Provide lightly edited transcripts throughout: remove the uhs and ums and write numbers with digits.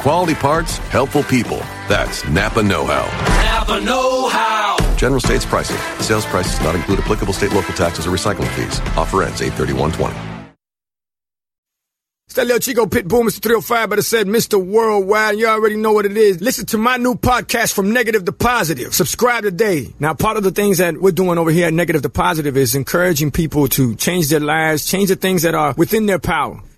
Quality parts, helpful people. That's Napa Know How. Napa Know How. General states pricing. Sales prices not include applicable state local taxes or recycling fees. Offer ends 8/31/20. It's that little Chico Pitbull, Mr. 305, but it said Mr. Worldwide. You already know what it is. Listen to my new podcast, From Negative to Positive. Subscribe today. Now, part of the things that we're doing over here at Negative to Positive is encouraging people to change their lives, change the things that are within their power.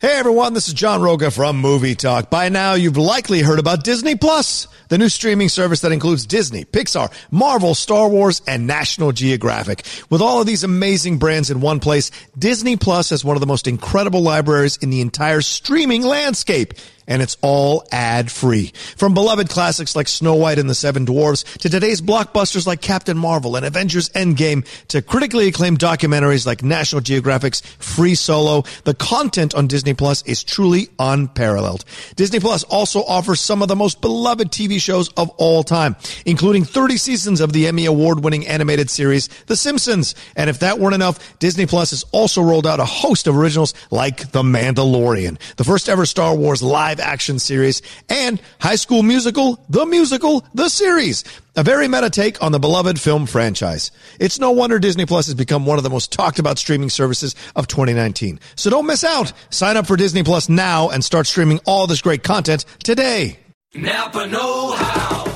Hey everyone, this is John Roga from Movie Talk. By now, you've likely heard about Disney Plus, the new streaming service that includes Disney, Pixar, Marvel, Star Wars, and National Geographic. With all of these amazing brands in one place, Disney Plus has one of the most incredible libraries in the entire streaming landscape. And it's all ad-free. From beloved classics like Snow White and the Seven Dwarfs, to today's blockbusters like Captain Marvel and Avengers Endgame, to critically acclaimed documentaries like National Geographic's Free Solo, the content on Disney Plus is truly unparalleled. Disney Plus also offers some of the most beloved TV shows of all time, including 30 seasons of the Emmy award-winning animated series The Simpsons. And if that weren't enough, Disney Plus has also rolled out a host of originals like The Mandalorian, the first ever Star Wars live action series, and High School Musical, the series, a very meta take on the beloved film franchise. It's no wonder Disney Plus has become one of the most talked about streaming services of 2019. So don't miss out. Sign up for Disney Plus now and start streaming all this great content today. Napa Know How.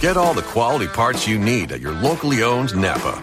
Get all the quality parts you need at your locally owned Napa.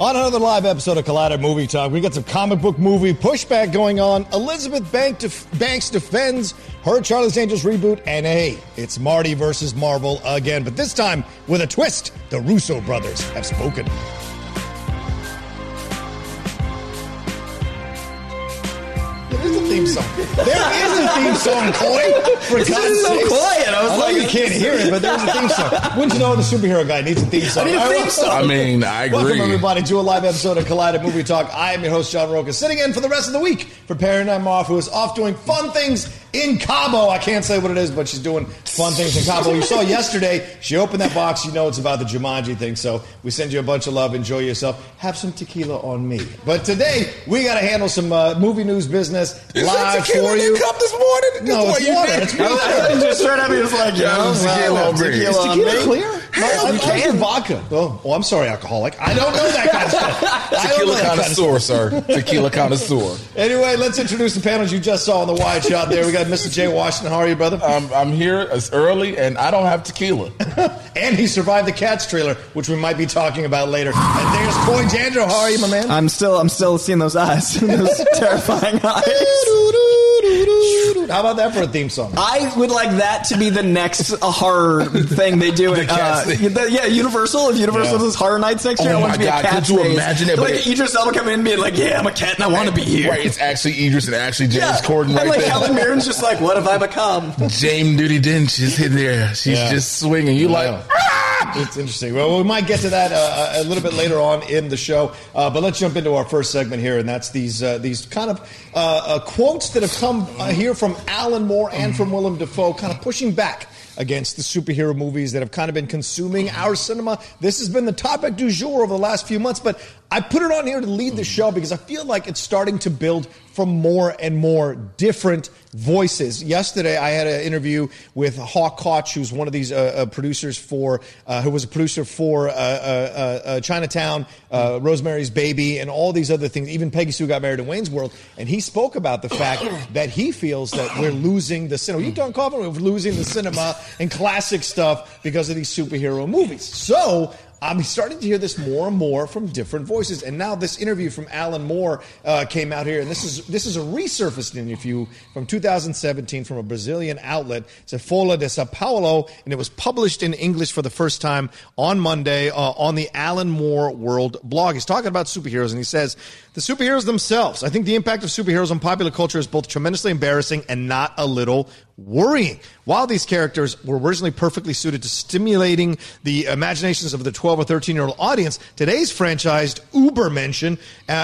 On another live episode of Collider Movie Talk, we got some comic book movie pushback going on. Elizabeth Banks defends her Charlie's Angels reboot, and hey, it's Marty versus Marvel again. But this time, with a twist, the Russo brothers have spoken. There's a theme song. There is a theme song, Coy. For God's sake. It's so quiet. I was like, you can't hear it, but there's a theme song. Wouldn't you know the superhero guy needs a theme song? I need a theme song. I mean, I agree. Welcome, everybody, to a live episode of Collider Movie Talk. I am your host, John Roca, sitting in for the rest of the week for Perrin Imhoff, who is off doing fun things in Cabo. I can't say what it is, but she's doing fun things in Cabo. You saw yesterday, she opened that box. You know it's about the Jumanji thing, so we send you a bunch of love. Enjoy yourself. Have some tequila on me. But today, we got to handle some movie news business live for you. Cup this morning? No, it's water. It's water. It's water. Just straight up, he was like, yo, tequila on me. Is tequila clear? You can vodka. Oh, I'm sorry, alcoholic. I don't know that kind of stuff. Tequila connoisseur, sir. Tequila connoisseur. Anyway, let's introduce the panels you just saw on the wide shot there. We got Mr. Jay Washington. How are you, brother? I'm here. It's early, and I don't have tequila. And he survived the Cats trailer, which we might be talking about later. And there's Coy Jandro. How are you, my man? I'm still seeing those eyes. Those terrifying eyes. How about that for a theme song? I would like that to be the next horror thing they do. Universal. If Universal does Horror Nights next year, I want to be a cat. Could you imagine it? Like Idris Elba coming in and being like, yeah, I'm a cat and I want to be here. Right, it's actually Idris and actually James Corden right there. And like Helen Mirren's just like, what have I become? Jane Nudie Dench is in there. She's just swinging. You like, ah! It's interesting. Well, we might get to that a little bit later on in the show. But let's jump into our first segment here, and that's these kind of quotes that have come here from Alan Moore and from Willem Dafoe, kind of pushing back against the superhero movies that have kind of been consuming our cinema. This has been the topic du jour over the last few months, but I put it on here to lead the show because I feel like it's starting to build from more and more different voices. Yesterday, I had an interview with Hawk Koch, who's one of these producers for, who was a producer for Chinatown, Rosemary's Baby, and all these other things. Even Peggy Sue Got Married in Wayne's World, and he spoke about the fact that he feels that we're losing the cinema. You don't call it losing the cinema and classic stuff because of these superhero movies. So I'm starting to hear this more and more from different voices. And now this interview from Alan Moore came out here. And this is a resurfaced interview from 2017 from a Brazilian outlet. It's a Folha de São Paulo. And it was published in English for the first time on Monday on the Alan Moore World blog. He's talking about superheroes. And he says, the superheroes themselves, I think the impact of superheroes on popular culture is both tremendously embarrassing and not a little worrying. While these characters were originally perfectly suited to stimulating the imaginations of the 12 or 13-year-old audience, today's franchised Ubermenschen,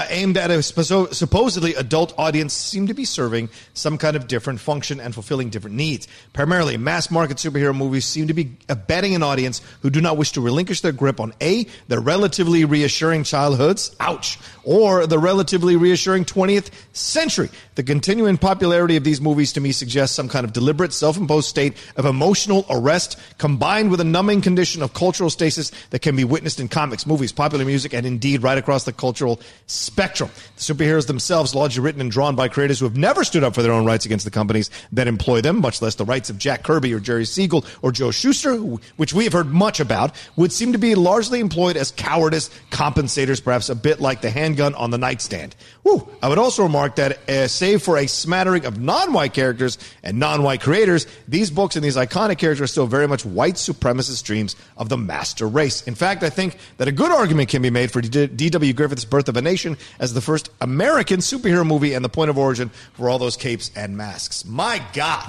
aimed at a supposedly adult audience, seem to be serving some kind of different function and fulfilling different needs. Primarily, mass-market superhero movies seem to be abetting an audience who do not wish to relinquish their grip on, A, their relatively reassuring childhoods, ouch, or the relatively reassuring 20th century. The continuing popularity of these movies to me suggests some kind of deliberate, self-imposed state of emotional arrest combined with a numbing condition of cultural stasis that can be witnessed in comics, movies, popular music, and indeed right across the cultural spectrum. The superheroes themselves, largely written and drawn by creators who have never stood up for their own rights against the companies that employ them, much less the rights of Jack Kirby or Jerry Siegel or Joe Shuster, which we have heard much about, would seem to be largely employed as cowardice compensators, perhaps a bit like the handgun on the nightstand. Whew. I would also remark that save for a smattering of non-white characters and non-white creators, these books and these iconic characters are still very much white supremacist dreams of the master race. In fact, I think that a good argument can be made for D.W. Griffith's Birth of a Nation as the first American superhero movie and the point of origin for all those capes and masks. My God.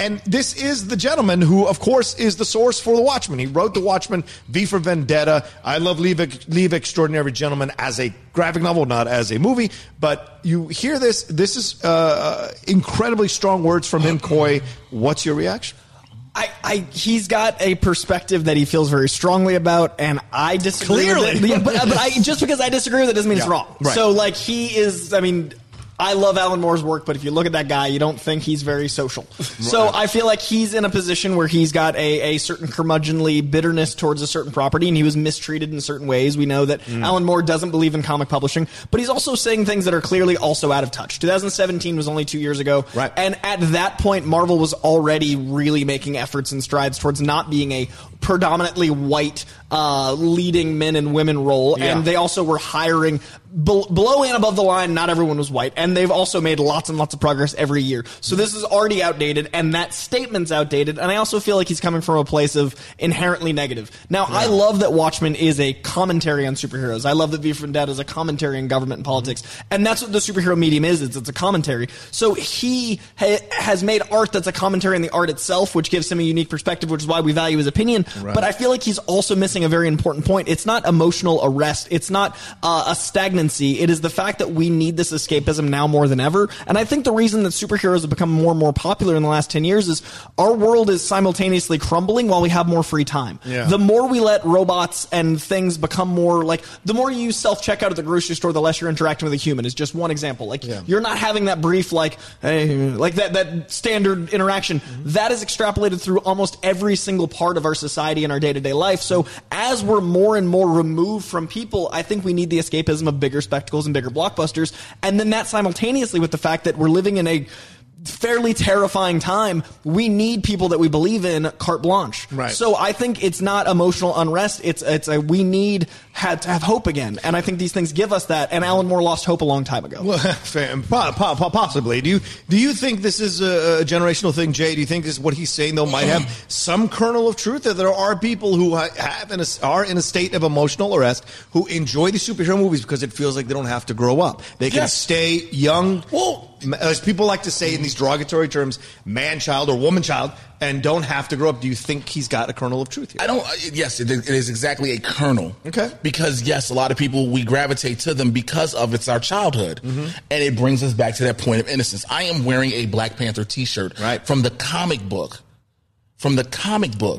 And this is the gentleman who, of course, is the source for The Watchmen. He wrote The Watchmen, V for Vendetta, I Love Leave Extraordinary Gentlemen as a graphic novel, not as a movie, but you hear this. This is incredibly strong words from him. Coy, what's your reaction? He's got a perspective that he feels very strongly about, and I disagree. Clearly. With it. Yeah, but just because I disagree with it doesn't mean it's wrong. Right. So, like, he is, I mean, I love Alan Moore's work, but if you look at that guy, you don't think he's very social. Right. So I feel like he's in a position where he's got a certain curmudgeonly bitterness towards a certain property, and he was mistreated in certain ways. We know that Alan Moore doesn't believe in comic publishing, but he's also saying things that are clearly also out of touch. 2017 was only 2 years ago, right. And at that point, Marvel was already really making efforts and strides towards not being a predominantly white leading men and women role, and they also were hiring below and above the line. Not everyone was white, and they've also made lots and lots of progress every year. So this is already outdated, and that statement's outdated, and I also feel like he's coming from a place of inherently negative. Now, I love that Watchmen is a commentary on superheroes. I love that V for Vendetta is a commentary on government and politics, and that's what the superhero medium is. It's a commentary. So he has made art that's a commentary on the art itself, which gives him a unique perspective, which is why we value his opinion, but I feel like he's also missing a very important point. It's not emotional arrest. It's not a stagnancy. It is the fact that we need this escapism now more than ever. And I think the reason that superheroes have become more and more popular in the last 10 years is our world is simultaneously crumbling while we have more free time. Yeah. The more we let robots and things become more like, the more you self-checkout at the grocery store, the less you're interacting with a human is just one example. Like you're not having that brief, like, hey, like that standard interaction. Mm-hmm. That is extrapolated through almost every single part of our society and our day-to-day life. So as we're more and more removed from people, I think we need the escapism of bigger spectacles and bigger blockbusters. And then that simultaneously with the fact that we're living in a fairly terrifying time, we need people that we believe in carte blanche. Right. So I think it's not emotional unrest. It's we need to have hope again. And I think these things give us that. And Alan Moore lost hope a long time ago. Well, possibly. Do you think this is a generational thing, Jay? Do you think this is what he's saying, though, might have some kernel of truth, that there are people who are in a state of emotional arrest who enjoy the superhero movies because it feels like they don't have to grow up. They can stay young. Well, as people like to say in these derogatory terms, man-child or woman-child, and don't have to grow up. Do you think he's got a kernel of truth here? I don't. Yes, it is exactly a kernel. Okay. Because, yes, a lot of people, we gravitate to them because of it's our childhood. Mm-hmm. And it brings us back to that point of innocence. I am wearing a Black Panther T-shirt from the comic book.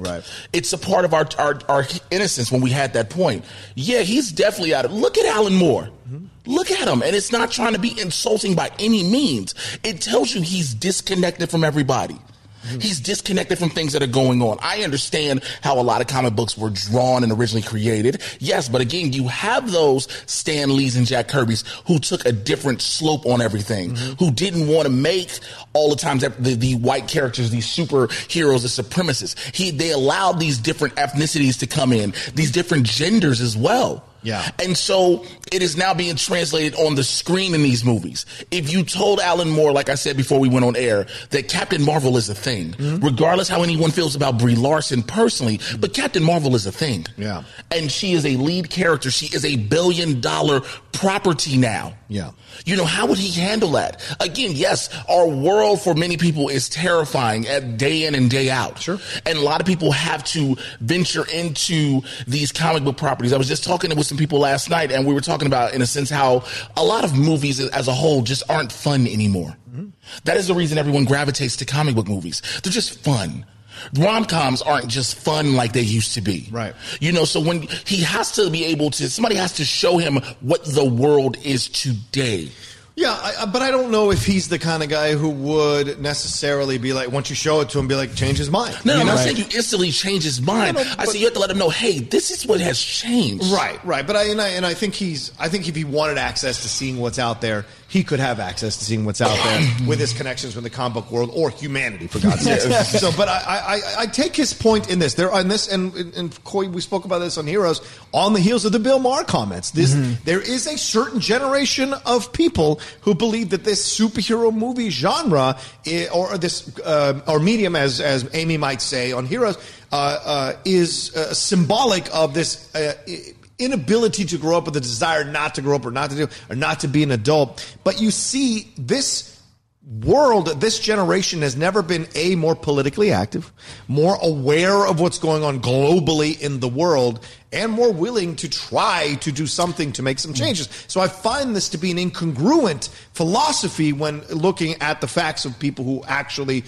Right. It's a part of our innocence when we had that point. Yeah, he's definitely out of it. Look at Alan Moore. Mm-hmm. Look at him. And it's not trying to be insulting by any means. It tells you he's disconnected from everybody. Mm-hmm. He's disconnected from things that are going on. I understand how a lot of comic books were drawn and originally created. Yes, but again, you have those Stan Lees and Jack Kirby's who took a different slope on everything, mm-hmm. who didn't want to make all the times that the white characters, these superheroes, the supremacists. They allowed these different ethnicities to come in, these different genders as well. Yeah. And so it is now being translated on the screen in these movies. If you told Alan Moore, like I said before we went on air, that Captain Marvel is a thing, mm-hmm. regardless how anyone feels about Brie Larson personally, but Captain Marvel is a thing. Yeah. And she is a lead character. She is a $1 billion property now. Yeah. You know, how would he handle that? Again, yes, our world for many people is terrifying at day in and day out. Sure. And a lot of people have to venture into these comic book properties. I was just talking with some people last night, and we were talking about, in a sense, how a lot of movies as a whole just aren't fun anymore. Mm-hmm. That is the reason everyone gravitates to comic book movies. They're just fun. Rom-coms aren't just fun like they used to be. Right. You know, so when he has to be able to, somebody has to show him what the world is today. Yeah, but I don't know if he's the kind of guy who would necessarily be like, once you show it to him, be like, change his mind. No, I'm not saying you instantly change his mind. I say you have to let him know, hey, this is what has changed. Right. But I think I think if he wanted access to seeing what's out there, he could have access to seeing what's out there with his connections with the comic book world or humanity, for God's sake. So, but I take his point in this. There on this, and Coy, we spoke about this on Heroes, on the heels of the Bill Maher comments. This There is a certain generation of people who believe that this superhero movie genre or this or medium, as Amy might say on Heroes, is symbolic of this inability to grow up, or the desire not to grow up, or not to do, or not to be an adult. But you see, this world, this generation has never been A, more politically active, more aware of what's going on globally in the world, and more willing to try to do something to make some changes. So I find this to be an incongruent philosophy when looking at the facts of people who actually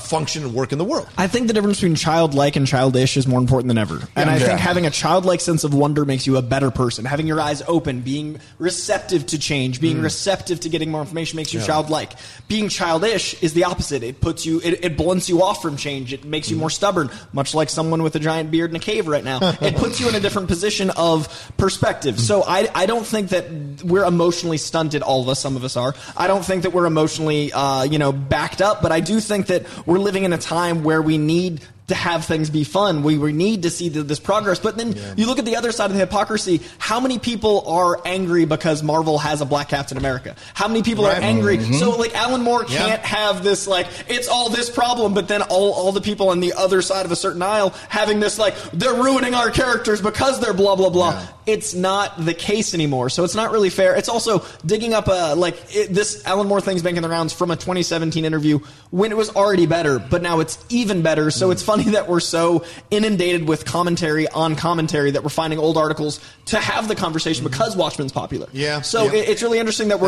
function and work in the world. I think the difference between childlike and childish is more important than ever. And I think having a childlike sense of wonder makes you a better person. Having your eyes open, being receptive to change, being receptive to getting more information makes you childlike. Being childish is the opposite. It puts you, it blunts you off from change. It makes you more stubborn, much like someone with a giant beard in a cave right now. It puts you in a different position of perspective. So I don't think that we're emotionally stunted, all of us, some of us are. I don't think that we're emotionally, backed up, but I do think that we're living in a time where we need to have things be fun. We need to see this progress. But then you look at the other side of the hypocrisy. How many people are angry because Marvel has a black Captain America? How many people are angry? Mm-hmm. So, like, Alan Moore can't have this, like, it's all this problem, but then all the people on the other side of a certain aisle having this, like, they're ruining our characters because they're blah, blah, blah. Yeah. It's not the case anymore. So it's not really fair. It's also digging up this Alan Moore thing's making the rounds from a 2017 interview when it was already better, but now it's even better. So it's fun funny that we're so inundated with commentary on commentary that we're finding old articles to have the conversation because Watchmen's popular. Yeah. So it's really interesting that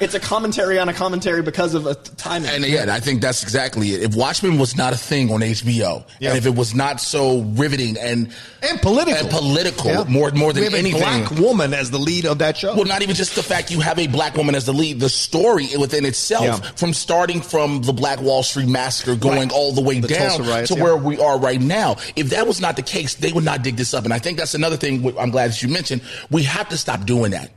it's a commentary on a commentary because of a timing. And yeah, I think that's exactly it. If Watchmen was not a thing on HBO, and if it was not so riveting and political more than anything, we have a black woman as the lead of that show. Well, not even just the fact you have a black woman as the lead, the story within itself, from starting from the Black Wall Street Massacre going all the way down to where we are right now. If that was not the case, they would not dig this up. And I think that's another thing I'm glad that you mentioned. We have to stop doing that.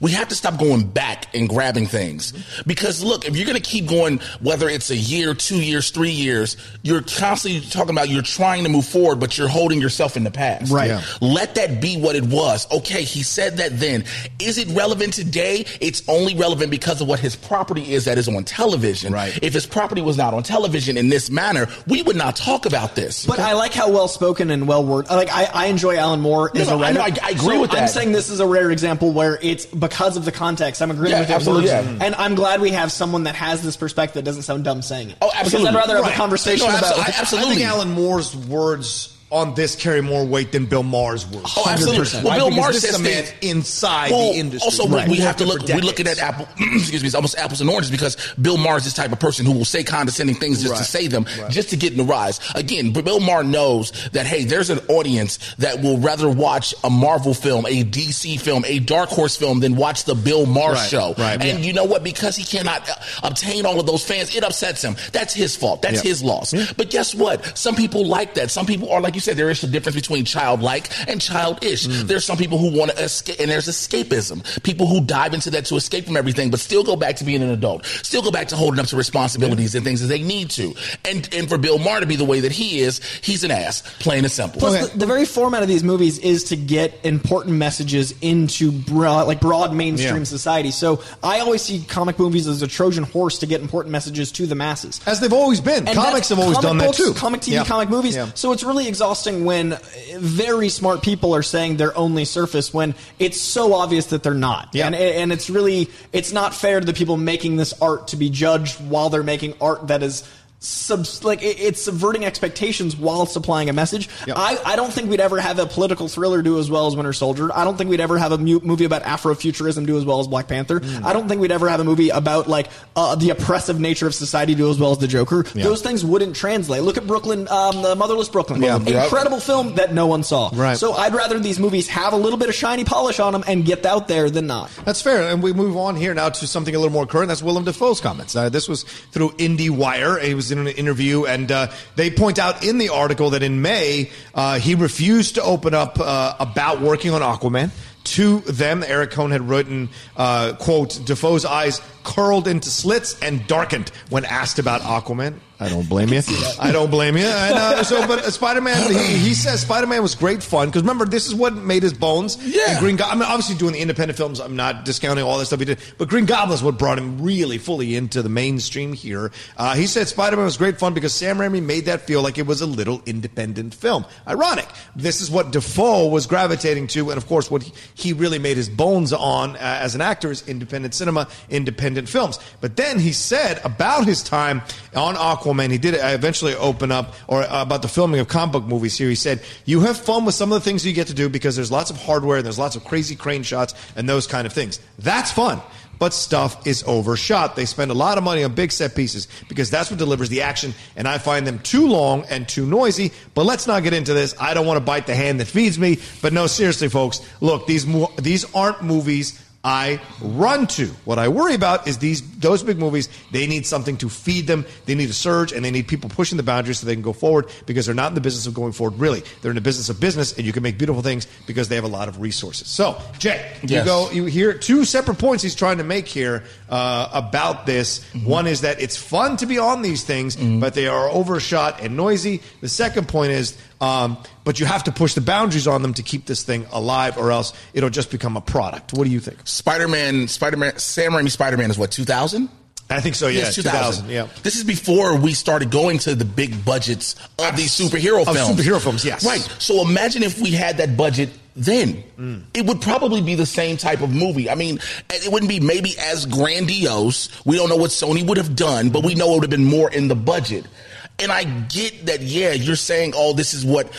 We have to stop going back and grabbing things. Because, look, if you're going to keep going, whether it's a year, 2 years, 3 years, you're constantly talking about you're trying to move forward, but you're holding yourself in the past. Right. Yeah. Let that be what it was. Okay, he said that then. Is it relevant today? It's only relevant because of what his property is that is on television. Right. If his property was not on television in this manner, we would not talk about this. But I like how well-spoken and well-worded. Like, I enjoy Alan Moore as a writer. I agree with that. I'm saying this is a rare example where it's because of the context. I'm agreeing with your words. Yeah. And I'm glad we have someone that has this perspective that doesn't sound dumb saying it. Oh, absolutely. Because I'd rather have a conversation about it. Absolutely. I think Alan Moore's words on this carry more weight than Bill Maher's words. Oh, absolutely. Well, Bill Maher says that inside the industry. Also, we have to look. We're looking at it's almost apples and oranges because Bill Maher is this type of person who will say condescending things just to say them, just to get in the rise. Again, Bill Maher knows that hey, there's an audience that will rather watch a Marvel film, a DC film, a Dark Horse film than watch the Bill Maher show. Right. And you know what? Because he cannot obtain all of those fans, it upsets him. That's his fault. That's his loss. Yeah. But guess what? Some people like that. Some people are like you said, there is a difference between childlike and childish. There's some people who want to escape, and there's escapism. People who dive into that to escape from everything, but still go back to being an adult, still go back to holding up to responsibilities and things that they need to. And for Bill Maher to be the way that he is, he's an ass, plain and simple. Plus, the very format of these movies is to get important messages into broad mainstream society. So I always see comic movies as a Trojan horse to get important messages to the masses. As they've always been. And comics have always done that too. Comic TV, comic movies. Yeah. So it's really exhausting when very smart people are saying they're only surface when it's so obvious that they're not. Yeah. And it's really, it's not fair to the people making this art to be judged while they're making art that is it's subverting expectations while supplying a message. Yep. I don't think we'd ever have a political thriller do as well as Winter Soldier. I don't think we'd ever have a movie about Afrofuturism do as well as Black Panther. I don't think we'd ever have a movie about the oppressive nature of society do as well as The Joker. Yeah. Those things wouldn't translate. Look at Brooklyn, the Motherless Brooklyn. Yeah. Incredible film that no one saw. Right. So I'd rather these movies have a little bit of shiny polish on them and get out there than not. That's fair. And we move on here now to something a little more current. That's Willem Dafoe's comments. This was through Indie Wire. He was in an interview, and they point out in the article that in May, he refused to open up about working on Aquaman. To them, Eric Cohn had written, quote, Dafoe's eyes curled into slits and darkened when asked about Aquaman. I don't blame you. I don't blame you. And, but Spider-Man, he says Spider-Man was great fun because remember, this is what made his bones. Yeah. And Green Goblin, I mean, obviously doing the independent films, I'm not discounting all that stuff he did, but Green Goblin is what brought him really fully into the mainstream here. He said Spider-Man was great fun because Sam Raimi made that feel like it was a little independent film. Ironic. This is what Dafoe was gravitating to, and of course, what he really made his bones on as an actor is independent cinema, independent films. But then he said about his time on Aquaman, he did eventually open up about the filming of comic book movies here. He said, you have fun with some of the things you get to do because there's lots of hardware and there's lots of crazy crane shots and those kind of things. That's fun. But stuff is overshot. They spend a lot of money on big set pieces because that's what delivers the action, and I find them too long and too noisy. But let's not get into this. I don't want to bite the hand that feeds me. But no, seriously, folks, look, these aren't movies I run to. What I worry about is those big movies, they need something to feed them. They need a surge, and they need people pushing the boundaries so they can go forward because they're not in the business of going forward, really. They're in the business of business, and you can make beautiful things because they have a lot of resources. So, Jay, you hear two separate points he's trying to make here about this. Mm-hmm. One is that it's fun to be on these things, but they are overshot and noisy. The second point is but you have to push the boundaries on them to keep this thing alive or else it'll just become a product. What do you think? Spider-Man, Sam Raimi Spider-Man is what, 2000? I think so, yeah. Yes, 2000. Yeah. This is before we started going to the big budgets of these superhero films. Of superhero films, yes. Right. So imagine if we had that budget then. It would probably be the same type of movie. I mean, it wouldn't be maybe as grandiose. We don't know what Sony would have done, but we know it would have been more in the budget. And I get that, yeah, you're saying, oh, this is what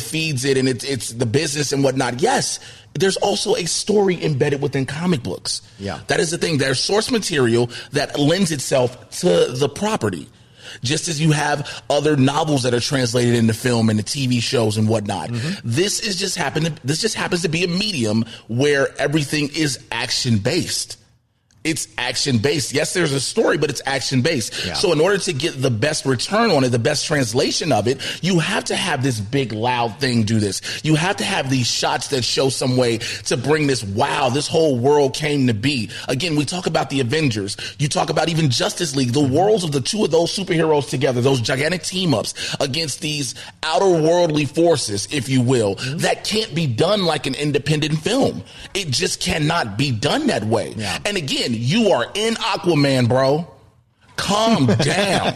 feeds it, and it's the business and whatnot. Yes, there's also a story embedded within comic books. Yeah. That is the thing. There's source material that lends itself to the property. Just as you have other novels that are translated into film and the TV shows and whatnot. Mm-hmm. This just happens to be a medium where everything is action-based. It's action-based. Yes, there's a story, but it's action-based. Yeah. So in order to get the best return on it, the best translation of it, you have to have this big, loud thing do this. You have to have these shots that show some way to bring this, wow, this whole world came to be. Again, we talk about the Avengers. You talk about even Justice League, the worlds of the two of those superheroes together, those gigantic team-ups against these outer-worldly forces, if you will. Mm-hmm. That can't be done like an independent film. It just cannot be done that way. Yeah. And again, you are in Aquaman, bro. Calm down.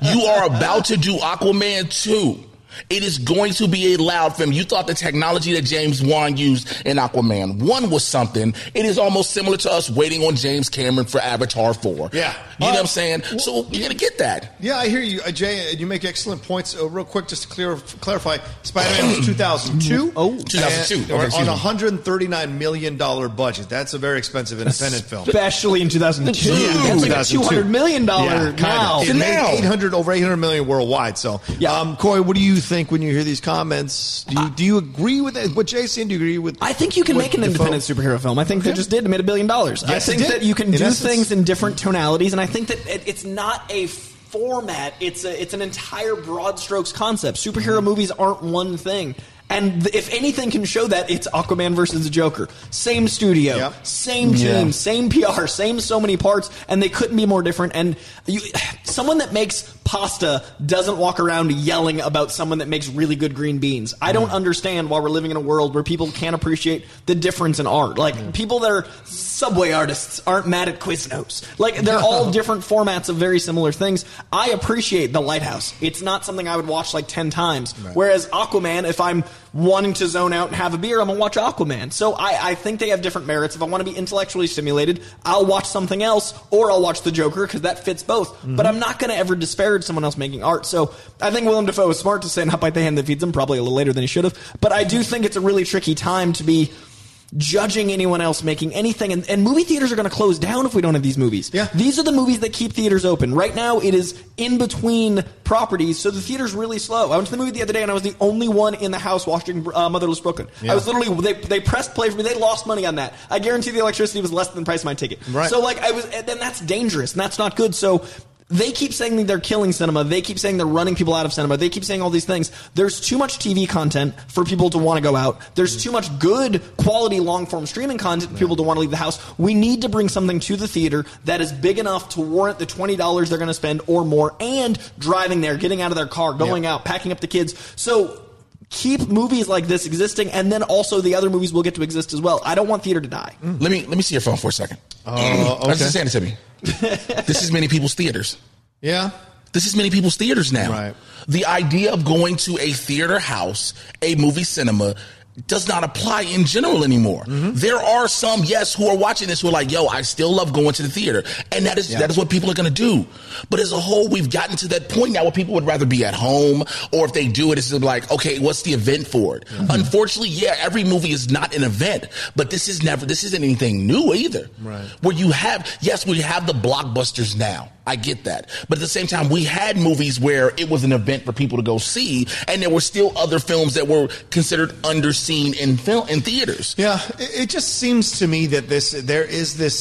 You are about to do Aquaman 2. It is going to be a loud film. You thought the technology that James Wan used in Aquaman 1 was something. It is almost similar to us waiting on James Cameron for Avatar 4. Yeah. You know what I'm saying? So you're going to get that. Yeah, I hear you, Jay. You make excellent points. Real quick, just to clarify, Spider-Man was 2002. Oh, 2002. On $139 million budget. That's a very expensive independent film. Especially in 2002. Yeah, that's like a $200 million now. It made over $800 million worldwide. So, yeah. Corey, what do you think when you hear these comments? Do you agree with it? What Jason, do you agree with? I think you can make an independent superhero film. I think they just did and made $1 billion. Yes, I think that you can do things in different tonalities, and I think that it's not a format. It's an entire broad strokes concept. Superhero movies aren't one thing. And if anything can show that, it's Aquaman versus the Joker. Same studio, same team, same PR, same so many parts, and they couldn't be more different. And someone that makes pasta doesn't walk around yelling about someone that makes really good green beans. I don't understand why we're living in a world where people can't appreciate the difference in art. Like, people that are Subway artists aren't mad at Quiznos. Like, they're all different formats of very similar things. I appreciate The Lighthouse. It's not something I would watch, 10 times. Right. Whereas Aquaman, if I'm wanting to zone out and have a beer, I'm going to watch Aquaman. So I think they have different merits. If I want to be intellectually stimulated, I'll watch something else, or I'll watch The Joker because that fits both. Mm-hmm. But I'm not going to ever disparage someone else making art. So I think Willem Dafoe is smart to say not bite the hand that feeds him, probably a little later than he should have. But I do think it's a really tricky time to be judging anyone else making anything. And movie theaters are going to close down if we don't have these movies. Yeah. These are the movies that keep theaters open. Right now, it is in between properties, so the theater's really slow. I went to the movie the other day, and I was the only one in the house watching Motherless Brooklyn. Yeah. I was literally, they pressed play for me. They lost money on that. I guarantee the electricity was less than the price of my ticket. Right. So, and that's dangerous, and that's not good. So they keep saying that they're killing cinema. They keep saying they're running people out of cinema. They keep saying all these things. There's too much TV content for people to want to go out. There's too much good quality long-form streaming content for people to want to leave the house. We need to bring something to the theater that is big enough to warrant the $20 they're going to spend or more, and driving there, getting out of their car, going out, packing up the kids. So keep movies like this existing, and then also the other movies will get to exist as well. I don't want theater to die. Let me see your phone for a second. Okay. That's just saying it to me. This is many people's theaters. Yeah. This is many people's theaters now. Right. The idea of going to a theater house, a movie cinema, does not apply in general anymore. Mm-hmm. There are some, yes, who are watching this who are like, yo, I still love going to the theater. And that is what people are going to do. But as a whole, we've gotten to that point now where people would rather be at home, or if they do it, it's like, okay, what's the event for it? Mm-hmm. Unfortunately, every movie is not an event, but this isn't anything new either. Right. Where you have, yes, we have the blockbusters now. I get that. But at the same time, we had movies where it was an event for people to go see, and there were still other films that were considered underseen in theaters. Yeah, it just seems to me that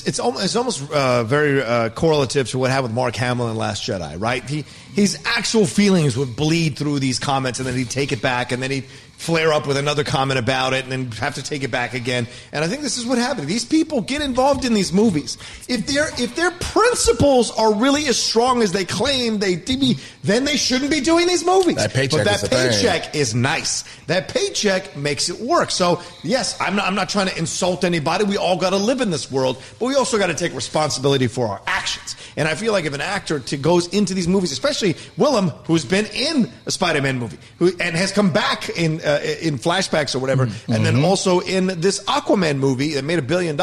it's almost very correlative to what happened with Mark Hamill in Last Jedi, right? His actual feelings would bleed through these comments, and then he'd take it back, and then he'd flare up with another comment about it, and then have to take it back again. And I think this is what happened. These people get involved in these movies. If their principles are really as strong as they claim they to be, then they shouldn't be doing these movies. That paycheck is nice. That paycheck makes it work. So yes, I'm not trying to insult anybody. We all got to live in this world, but we also got to take responsibility for our actions. And I feel like if an actor goes into these movies, especially Willem, who's been in a Spider-Man movie and has come back in flashbacks or whatever, and then also in this Aquaman movie that made $1 billion,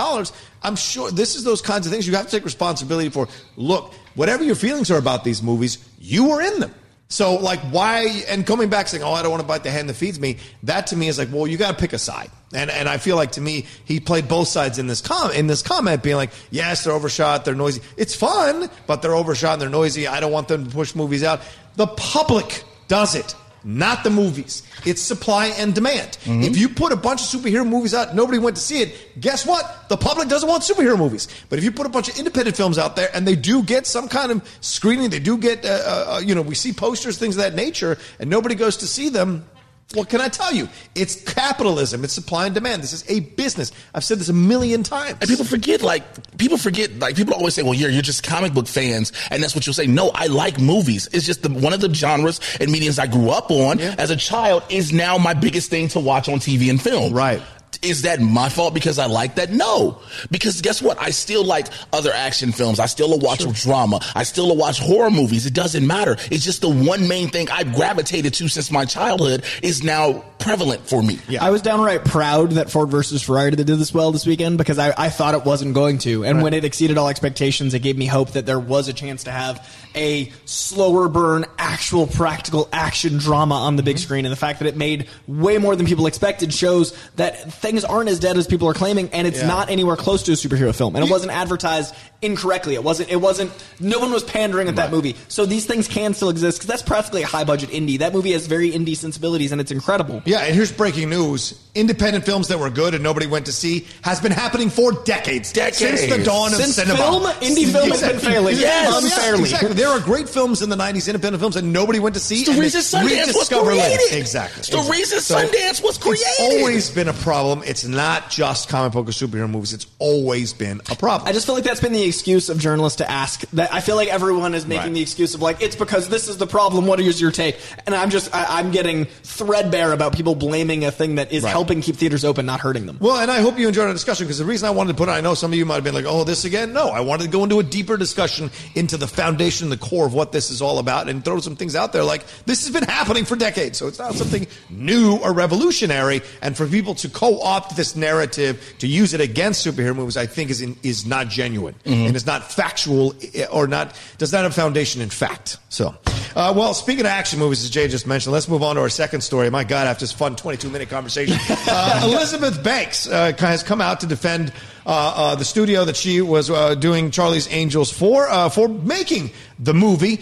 I'm sure this is those kinds of things you have to take responsibility for. Look, whatever your feelings are about these movies, you were in them. So, like, why – and coming back saying, oh, I don't want to bite the hand that feeds me, that to me is like, well, you got to pick a side. And I feel like, to me, he played both sides in this comment, being like, yes, they're overshot, they're noisy. It's fun, but they're overshot and they're noisy. I don't want them to push movies out. The public does it, not the movies. It's supply and demand. Mm-hmm. If you put a bunch of superhero movies out, nobody went to see it, guess what? The public doesn't want superhero movies. But if you put a bunch of independent films out there and they do get some kind of screening, they do get, we see posters, things of that nature, and nobody goes to see them, what can I tell you? It's capitalism. It's supply and demand. This is a business. I've said this a million times. And people forget, like, people always say, well, you're just comic book fans, and that's what you'll say. No, I like movies. It's just one of the genres and mediums I grew up on as a child is now my biggest thing to watch on TV and film. Right. Is that my fault because I like that? No. Because guess what? I still like other action films. I still watch drama. I still watch horror movies. It doesn't matter. It's just the one main thing I've gravitated to since my childhood is now prevalent for me. Yeah. I was downright proud that Ford versus Ferrari did this well this weekend because I thought it wasn't going to. And when it exceeded all expectations, it gave me hope that there was a chance to have a slower burn, actual practical action drama on the big screen. And the fact that it made way more than people expected shows that things aren't as dead as people are claiming, and it's not anywhere close to a superhero film. And it wasn't advertised incorrectly. It wasn't. No one was pandering at that movie. So these things can still exist because that's practically a high-budget indie. That movie has very indie sensibilities, and it's incredible. Yeah, and here's breaking news. Independent films that were good and nobody went to see has been happening for decades. Since the dawn of cinema. Indie film has been failing. Yes, unfairly. Exactly. There are great films in the 90s, independent films, that nobody went to see. It's the reason Sundance was created. Exactly. reason Sundance was created. It's always been a problem. It's not just comic book or superhero movies. It's always been a problem. I just feel like that's been the excuse of journalists to ask. That I feel like everyone is making the excuse of, like, it's because this is the problem. What is your take? And I'm getting threadbare about people blaming a thing that is helping keep theaters open, not hurting them. Well, and I hope you enjoyed our discussion, because the reason I wanted to put it, I know some of you might have been like, oh, this again? No, I wanted to go into a deeper discussion into the foundation, the core of what this is all about, and throw some things out there like, this has been happening for decades, so it's not something new or revolutionary, and for people to co-opt this narrative to use it against superhero movies, I think is not genuine, and it's not factual, or does not have foundation in fact. So, well, speaking of action movies, as Jay just mentioned, let's move on to our second story. My God, after this fun 22-minute conversation, Elizabeth Banks has come out to defend the studio that she was doing Charlie's Angels for making the movie.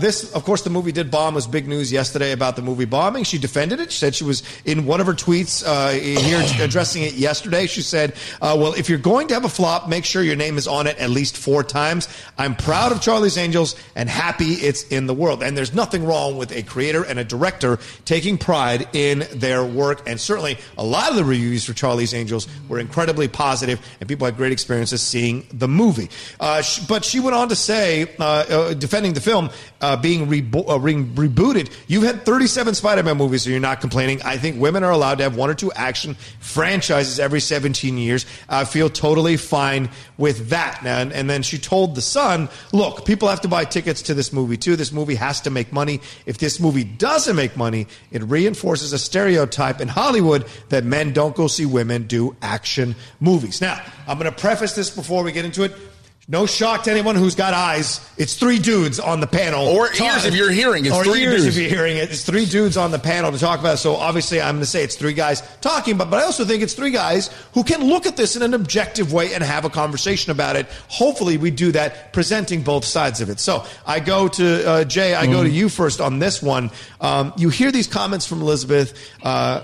This, of course, the movie did bomb. It was big news yesterday about the movie bombing. She defended it. She said she was in one of her tweets here addressing it yesterday. She said, well, if you're going to have a flop, make sure your name is on it at least 4 times. I'm proud of Charlie's Angels and happy it's in the world. And there's nothing wrong with a creator and a director taking pride in their work. And certainly a lot of the reviews for Charlie's Angels were incredibly positive, and people had great experiences seeing the movie. But she went on to say, defending the film being rebooted, you've had 37 Spider-Man movies, so you're not complaining. I think women are allowed to have 1 or 2 action franchises every 17 years. I feel totally fine with that. And then she told The Sun, look, people have to buy tickets to this movie too. This movie has to make money. If this movie doesn't make money, it reinforces a stereotype in Hollywood that men don't go see women do action movies. Now, I'm going to preface this before we get into it. No shock to anyone who's got eyes. It's 3 dudes on the panel. Or ears if you're hearing. It's 3 dudes. Or ears if you're hearing it. It's 3 dudes on the panel to talk about it. So obviously I'm going to say it's 3 guys talking, but I also think it's 3 guys who can look at this in an objective way and have a conversation about it. Hopefully we do that, presenting both sides of it. So I go to Jay, I go to you first on this one. You hear these comments from Elizabeth,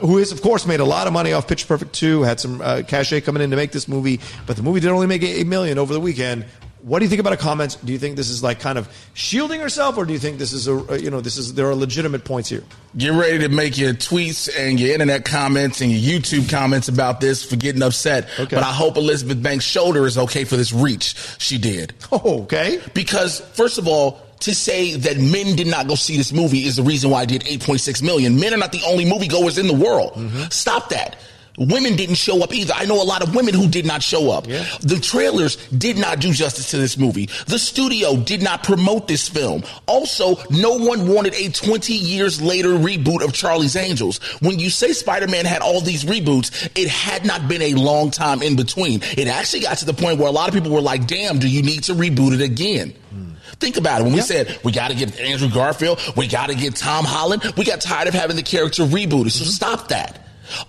who is, of course, made a lot of money off Pitch Perfect 2, had some cachet coming in to make this movie, but the movie did only make $8 million over the weekend. What do you think about her comments? Do you think this is like kind of shielding herself, or do you think this is there are legitimate points here? Get ready to make your tweets and your internet comments and your YouTube comments about this for getting upset. Okay. But I hope Elizabeth Banks' shoulder is okay for this reach she did. Oh, okay. Because first of all, to say that men did not go see this movie is the reason why it did $8.6 million. Men are not the only moviegoers in the world. Stop that. Women didn't show up either. I know a lot of women who did not show up. Yeah. The trailers did not do justice to this movie. The studio did not promote this film. Also, no one wanted a 20 years later reboot of Charlie's Angels. When you say Spider-Man had all these reboots, it had not been a long time in between. It actually got to the point where a lot of people were like, damn, do you need to reboot it again? Think about it. When we said we got to get Andrew Garfield, we got to get Tom Holland, we got tired of having the character rebooted. So stop that.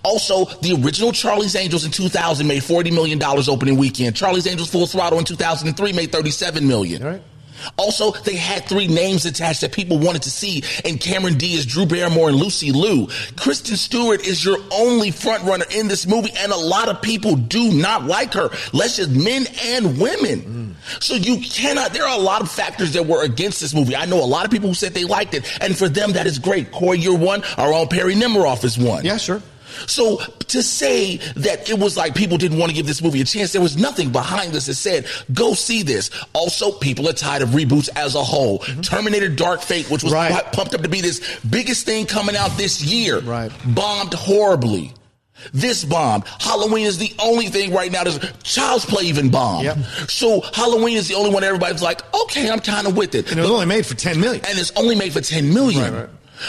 Also, the original Charlie's Angels in 2000 made $40 million opening weekend. Charlie's Angels Full Throttle in 2003 made $37 million. All right. Also, they had three names attached that people wanted to see, and Cameron Diaz, Drew Barrymore, and Lucy Liu. Kristen Stewart is your only front runner in this movie, and a lot of people do not like her. Let's just men and women. So you cannot, there are a lot of factors that were against this movie. I know a lot of people who said they liked it, and for them, that is great. Corey, you're one. Our own Perry Nemiroff is one. Yeah, sure. So to say that it was like people didn't want to give this movie a chance, there was nothing behind this that said, go see this. Also, people are tired of reboots as a whole. Mm-hmm. Terminator Dark Fate, which was pumped up to be this biggest thing coming out this year, bombed horribly. This bombed. Halloween is the only thing right now that's Child's Play even bombed. Yep. So Halloween is the only one everybody's like, okay, I'm kind of with it. And it was only made for $10 million. And it's only made for $10 million. Right.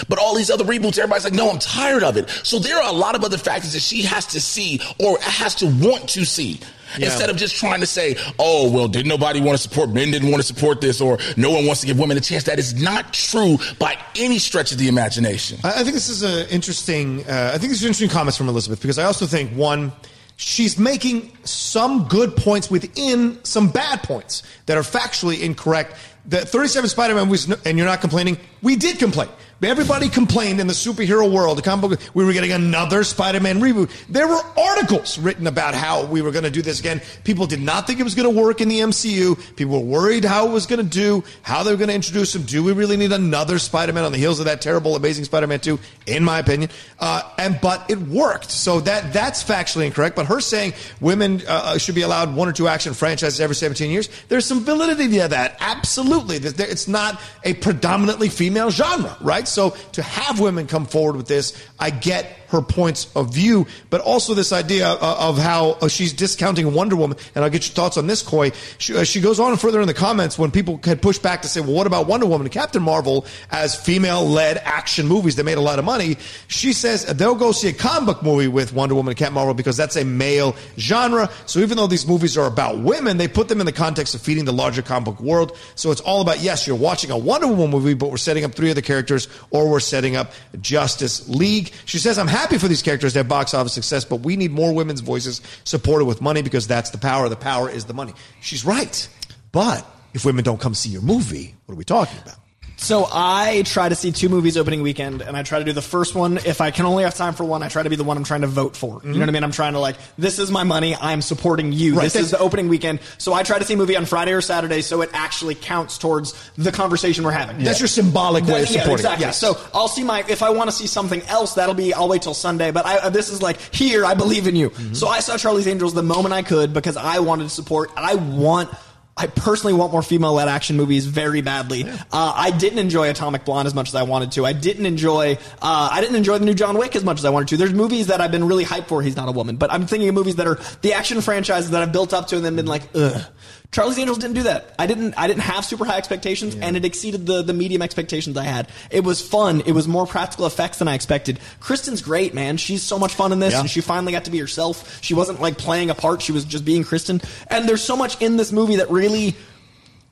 But all these other reboots, everybody's like, no, I'm tired of it. So there are a lot of other factors that she has to see or has to want to see. Yeah. Instead of just trying to say, oh, well, didn't nobody want to support, men didn't want to support this, or no one wants to give women a chance. That is not true by any stretch of the imagination. I think this is an interesting, I think these are interesting comments from Elizabeth, because I also think, one, she's making some good points within some bad points that are factually incorrect. The 37 Spider-Man movies, and you're not complaining, we did complain. Everybody complained in the superhero world, the comic book, we were getting another Spider-Man reboot. There were articles written about how we were going to do this again. People did not think it was going to work in the MCU. People were worried how it was going to do, how they were going to introduce him. Do we really need another Spider-Man on the heels of that terrible Amazing Spider-Man 2, in my opinion? But it worked. So that's factually incorrect. But her saying women should be allowed one or two action franchises every 17 years, there's some validity to that. Absolutely. It's not a predominantly female genre, right? So to have women come forward with this, I get her points of view, but also this idea of how she's discounting Wonder Woman, and I'll get your thoughts on this, Coy. She goes on further in the comments when people had pushed back to say, well, what about Wonder Woman and Captain Marvel as female-led action movies that made a lot of money? She says they'll go see a comic book movie with Wonder Woman and Captain Marvel because that's a male genre. So even though these movies are about women, they put them in the context of feeding the larger comic book world. So it's all about, yes, you're watching a Wonder Woman movie, but we're setting up three other characters, or we're setting up Justice League. She says, I'm happy for these characters to have box office success, but we need more women's voices supported with money because that's the power. The power is the money. She's right. But if women don't come see your movie, what are we talking about? So I try to see two movies opening weekend, and I try to do the first one. If I can only have time for one, I try to be the one I'm trying to vote for. Mm-hmm. You know what I mean? I'm trying to, like, this is my money. I'm supporting you. Right. This is the opening weekend. So I try to see a movie on Friday or Saturday so it actually counts towards the conversation we're having. That's your symbolic way of supporting. Yeah, exactly. Yes. So I'll see if I want to see something else, that'll be, I'll wait till Sunday. But this is like, here, I believe in you. Mm-hmm. So I saw Charlie's Angels the moment I could because I wanted to support. I personally want more female-led action movies very badly. Yeah. I didn't enjoy Atomic Blonde as much as I wanted to. I didn't enjoy the new John Wick as much as I wanted to. There's movies that I've been really hyped for. He's not a woman. But I'm thinking of movies that are the action franchises that I've built up to and then been like, ugh. Charlie's Angels didn't do that. I didn't have super high expectations, and it exceeded the medium expectations I had. It was fun. It was more practical effects than I expected. Kristen's great, man. She's so much fun in this, and she finally got to be herself. She wasn't, like, playing a part. She was just being Kristen. And there's so much in this movie that really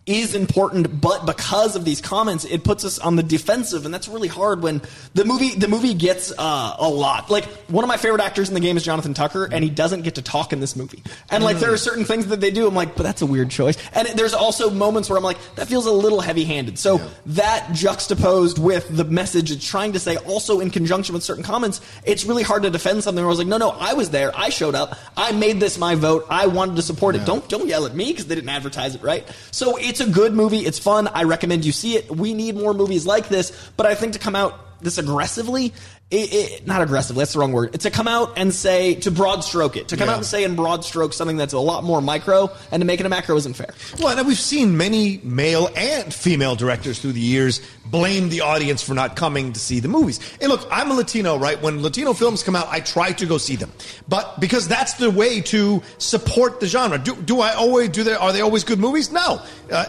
is important, but because of these comments, it puts us on the defensive, and that's really hard when the movie gets a lot. Like, one of my favorite actors in the game is Jonathan Tucker, and he doesn't get to talk in this movie. And, like, there are certain things that they do, I'm like, but that's a weird choice. And there's also moments where I'm like, that feels a little heavy-handed. So that juxtaposed with the message it's trying to say, also in conjunction with certain comments, it's really hard to defend something where I was like, no, I was there, I showed up, I made this my vote, I wanted to support it. Don't yell at me, because they didn't advertise it, right? So it's a good movie. It's fun. I recommend you see it. We need more movies like this, but I think to come out this aggressively not aggressively, that's the wrong word. To come out and say, to broad stroke it. To come out and say in broad stroke something that's a lot more micro, and to make it a macro isn't fair. Well, and we've seen many male and female directors through the years blame the audience for not coming to see the movies. And look, I'm a Latino, right? When Latino films come out, I try to go see them. But because that's the way to support the genre. Do I always do that? Are they always good movies? No.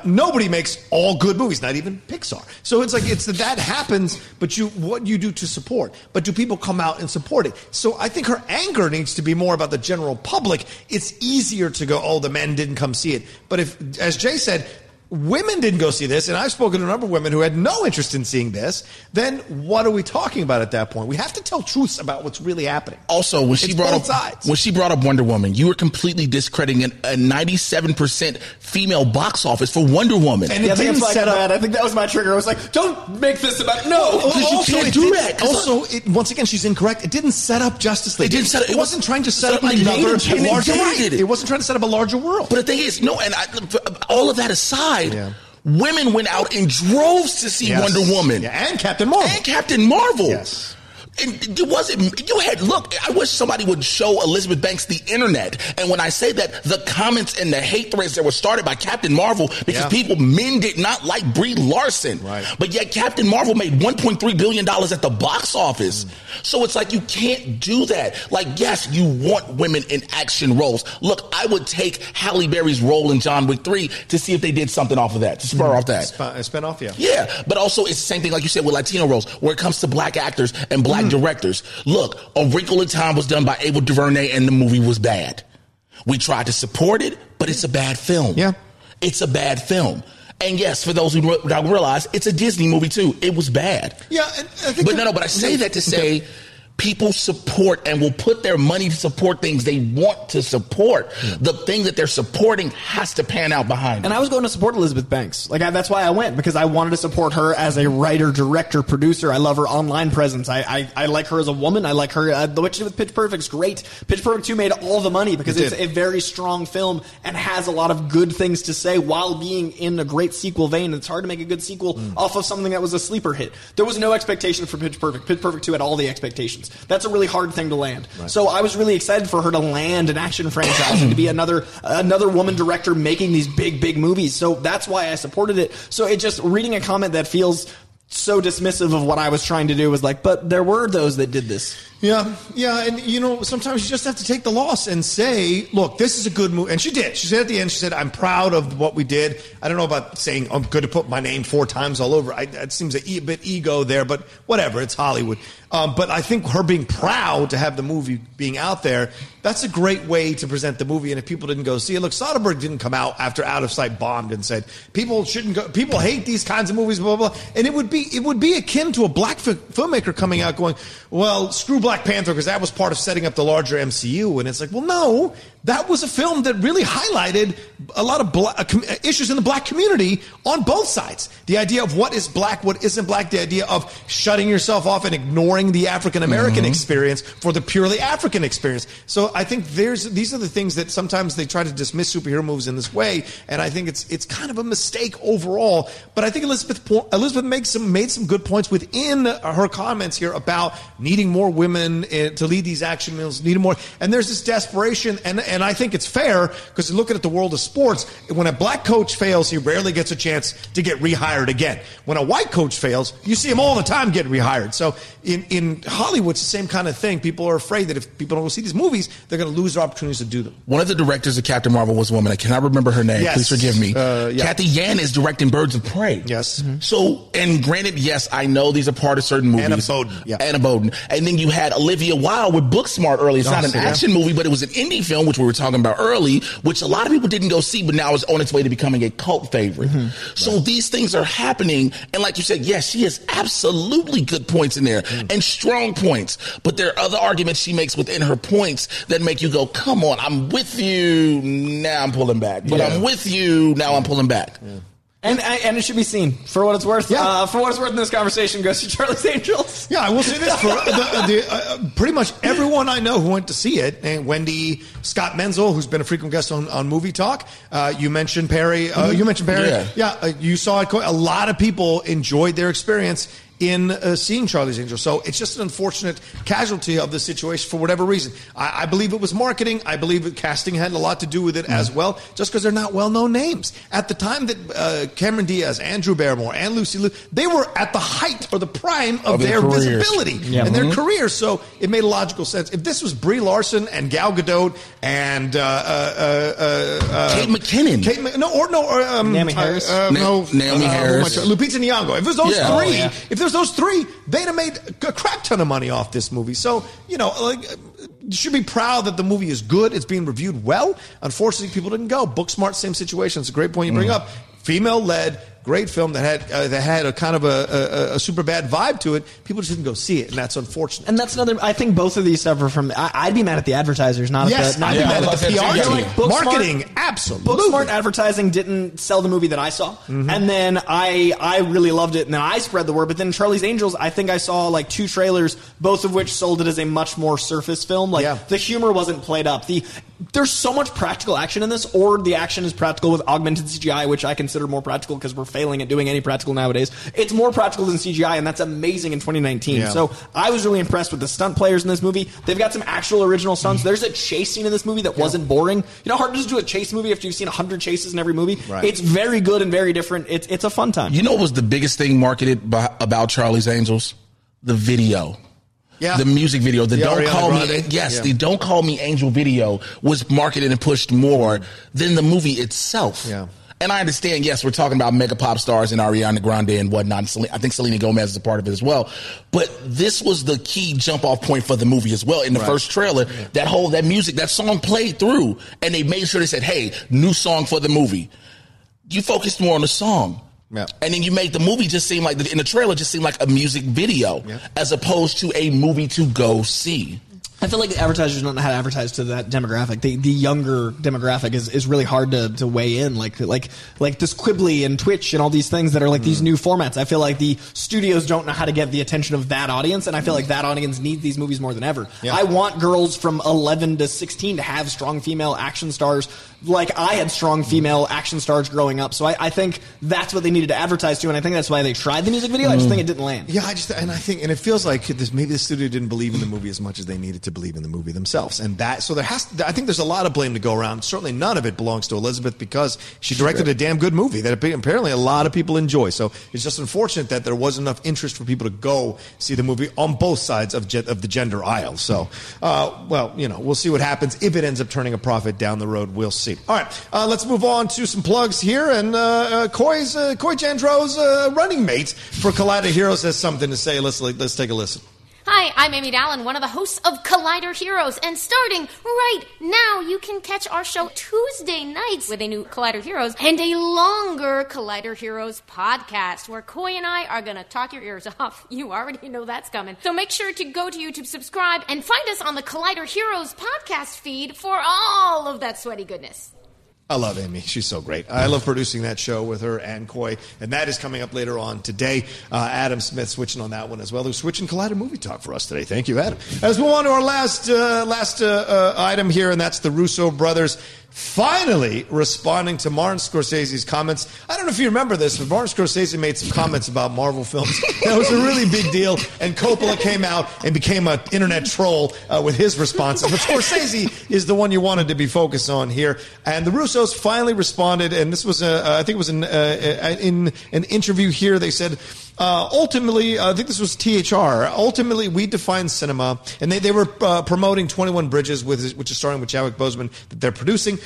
Nobody makes all good movies, not even Pixar. So it's like, it's that happens, but what you do to support. But do people come out and support it? So I think her anger needs to be more about the general public. It's easier to go, oh, the men didn't come see it. But if, as Jay said, women didn't go see this, and I've spoken to a number of women who had no interest in seeing this, then what are we talking about at that point? We have to tell truths about what's really happening. Also, when she brought up Wonder Woman, you were completely discrediting a 97% female box office for Wonder Woman. And it didn't set up. I think that was my trigger. I was like, don't make this about... No! Because you can't do that. Also, once again, she's incorrect. It didn't set up Justice League. It wasn't trying to set up another larger world. It wasn't trying to set up a larger world. But the thing is, no, and all of that aside, yeah. Women went out in droves to see Wonder Woman. Yeah, and Captain Marvel. Yes. And it wasn't, you had, look, I wish somebody would show Elizabeth Banks the internet. And when I say that, the comments and the hate threads that were started by Captain Marvel, because men did not like Brie Larson. Right. But yet Captain Marvel made $1.3 billion at the box office. So it's like, you can't do that. Like, yes, you want women in action roles. Look, I would take Halle Berry's role in John Wick 3 to see if they did something off of that, to spur off that. Spin off, yeah. Yeah, but also it's the same thing, like you said, with Latino roles, where it comes to black actors and black directors. Look, A Wrinkle in Time was done by Ava DuVernay and the movie was bad. We tried to support it, but it's a bad film. Yeah. It's a bad film. And yes, for those who don't realize, it's a Disney movie too. It was bad. Yeah. And I think but I say that to say people support and will put their money to support things they want to support. The thing that they're supporting has to pan out behind them. And I was going to support Elizabeth Banks. Like that's why I went, because I wanted to support her as a writer, director, producer. I love her online presence. I like her as a woman. I like her. The what she did with Pitch Perfect's great. Pitch Perfect 2 made all the money because it's a very strong film and has a lot of good things to say while being in a great sequel vein. It's hard to make a good sequel off of something that was a sleeper hit. There was no expectation for Pitch Perfect. Pitch Perfect 2 had all the expectations. That's a really hard thing to land. Right. So I was really excited for her to land an action franchise and to be another woman director making these big, big movies. So that's why I supported it. So it just, reading a comment that feels so dismissive of what I was trying to do was like, but there were those that did this. Yeah, and sometimes you just have to take the loss and say, look, this is a good movie. And she did. She said at the end, she said, I'm proud of what we did. I don't know about saying I'm good to put my name 4 times all over. It seems a bit ego there, but whatever, it's Hollywood. But I think her being proud to have the movie being out there, that's a great way to present the movie. And if people didn't go see it, look, Soderbergh didn't come out after Out of Sight bombed and said, people shouldn't go, people hate these kinds of movies, blah, blah, blah. And it would be akin to a black filmmaker coming out going, well, screw Black Panther because that was part of setting up the larger MCU. And it's like, well, no, that was a film that really highlighted a lot of issues in the black community on both sides. The idea of what is black, what isn't black, the idea of shutting yourself off and ignoring the African-American experience for the purely African experience. So I think these are the things that sometimes they try to dismiss superhero movies in this way, and I think it's kind of a mistake overall. But I think Elizabeth made some good points within her comments here about needing more women to lead these action films, needing more. And there's this desperation, and I think it's fair, because looking at the world of sports, when a black coach fails, he rarely gets a chance to get rehired again. When a white coach fails, you see him all the time get rehired. So in Hollywood, it's the same kind of thing. People are afraid that if people don't go see these movies, they're going to lose their opportunities to do them. One of the directors of Captain Marvel was a woman. I cannot remember her name. Yes. Please forgive me. Kathy Yan is directing Birds of Prey. Yes. Mm-hmm. So, and granted, yes, I know these are part of certain movies. Anna Boden. And then you had Olivia Wilde with Booksmart early. It's not an action movie, but it was an indie film, which we were talking about early, which a lot of people didn't go see, but now it's on its way to becoming a cult favorite. Mm-hmm. So these things are happening. And like you said, yes, she has absolutely good points in there and strong points. But there are other arguments she makes within her points that make you go, come on, I'm with you, now I'm pulling back. But I'm with you, now I'm pulling back. Yeah. And it should be seen for what it's worth. Yeah. For what it's worth in this conversation, go see Charlie's Angels. Yeah, I will say this. For pretty much everyone I know who went to see it, and Wendy Scott Menzel, who's been a frequent guest on Movie Talk, you mentioned Perry. You mentioned Perry. Yeah, you saw it. A lot of people enjoyed their experience. in seeing Charlie's Angels. So it's just an unfortunate casualty of the situation for whatever reason. I believe it was marketing. I believe that casting had a lot to do with it as well, just because they're not well-known names. At the time that Cameron Diaz, Drew Barrymore, and Lucy Liu, they were at the height or the prime of their visibility and their career. So it made logical sense. If this was Brie Larson and Gal Gadot and Kate McKinnon. Naomi Harris. Naomi Harris. Lupita Nyong'o. If it was those three, if there's those three, they'd have made a crap ton of money off this movie. So, you know, like, you should be proud that the movie is good. It's being reviewed well. Unfortunately, people didn't go. Booksmart, same situation. It's a great point you bring up. Female-led, great film that had a kind of a super bad vibe to it. People just didn't go see it, and that's unfortunate. And that's another. I think both of these suffer from. I'd be mad at the advertisers, not at the. I'd be mad at the PR team. Marketing, absolutely. Booksmart advertising didn't sell the movie that I saw, and then I really loved it, and then I spread the word. But then Charlie's Angels, I think I saw like two trailers, both of which sold it as a much more surface film. Like the humor wasn't played up. There's so much practical action in this, or the action is practical with augmented CGI, which I consider more practical because we're failing at doing any practical nowadays. It's more practical than CGI, and that's amazing in 2019. Yeah. So I was really impressed with the stunt players in this movie. They've got some actual original stunts. There's a chase scene in this movie that wasn't boring. You know how hard it is to do a chase movie after you've seen 100 chases in every movie? Right. It's very good and very different. It's a fun time. You know what was the biggest thing marketed about Charlie's Angels? The video. Yeah. The music video, the Don't Call Me, the Don't Call Me Angel video was marketed and pushed more than the movie itself. Yeah. And I understand, yes, we're talking about mega pop stars and Ariana Grande and whatnot. And I think Selena Gomez is a part of it as well. But this was the key jump-off point for the movie as well. In the first trailer, that music, that song played through, and they made sure they said, hey, new song for the movie. You focused more on the song. Yeah. And then you make the movie just seem like, in the trailer, just seem like a music video as opposed to a movie to go see. I feel like the advertisers don't know how to advertise to that demographic. The younger demographic is really hard to weigh in. Like this Quibbly and Twitch and all these things that are like these new formats. I feel like the studios don't know how to get the attention of that audience, and I feel like that audience needs these movies more than ever. Yeah. I want girls from 11 to 16 to have strong female action stars like I had strong female action stars growing up. So I think that's what they needed to advertise to, and I think that's why they tried the music video. I just think it didn't land. Yeah, I think it feels like maybe the studio didn't believe in the movie as much as they needed to believe in the movie themselves, and that so there has to, I think there's a lot of blame to go around. Certainly none of it belongs to Elizabeth because she directed a damn good movie that apparently a lot of people enjoy. So it's just unfortunate that there wasn't enough interest for people to go see the movie on both sides of the gender aisle. So we'll see what happens. If it ends up turning a profit down the road, we'll see. All right, let's move on to some plugs here, and Coy Jandro's running mate for Collider Heroes has something to say. Let's take a listen. Hi, I'm Amy Dallin, one of the hosts of Collider Heroes, and starting right now, you can catch our show Tuesday nights with a new Collider Heroes and a longer Collider Heroes podcast, where Coy and I are going to talk your ears off. You already know that's coming. So make sure to go to YouTube, subscribe, and find us on the Collider Heroes podcast feed for all of that sweaty goodness. I love Amy. She's so great. I love producing that show with her and Coy, and that is coming up later on today. Adam Smith switching on that one as well. They're switching Collider Movie Talk for us today. Thank you, Adam. Let's move on to our last item here, and that's the Russo brothers finally responding to Martin Scorsese's comments. I don't know if you remember this, but Martin Scorsese made some comments about Marvel films. That was a really big deal, and Coppola came out and became an internet troll with his responses. But Scorsese is the one you wanted to be focused on here. And the Russos finally responded, and this was, in an interview here, they said, I think this was THR. Ultimately, we define cinema, and they were promoting 21 Bridges, which is starring with Chadwick Boseman, that they're producing.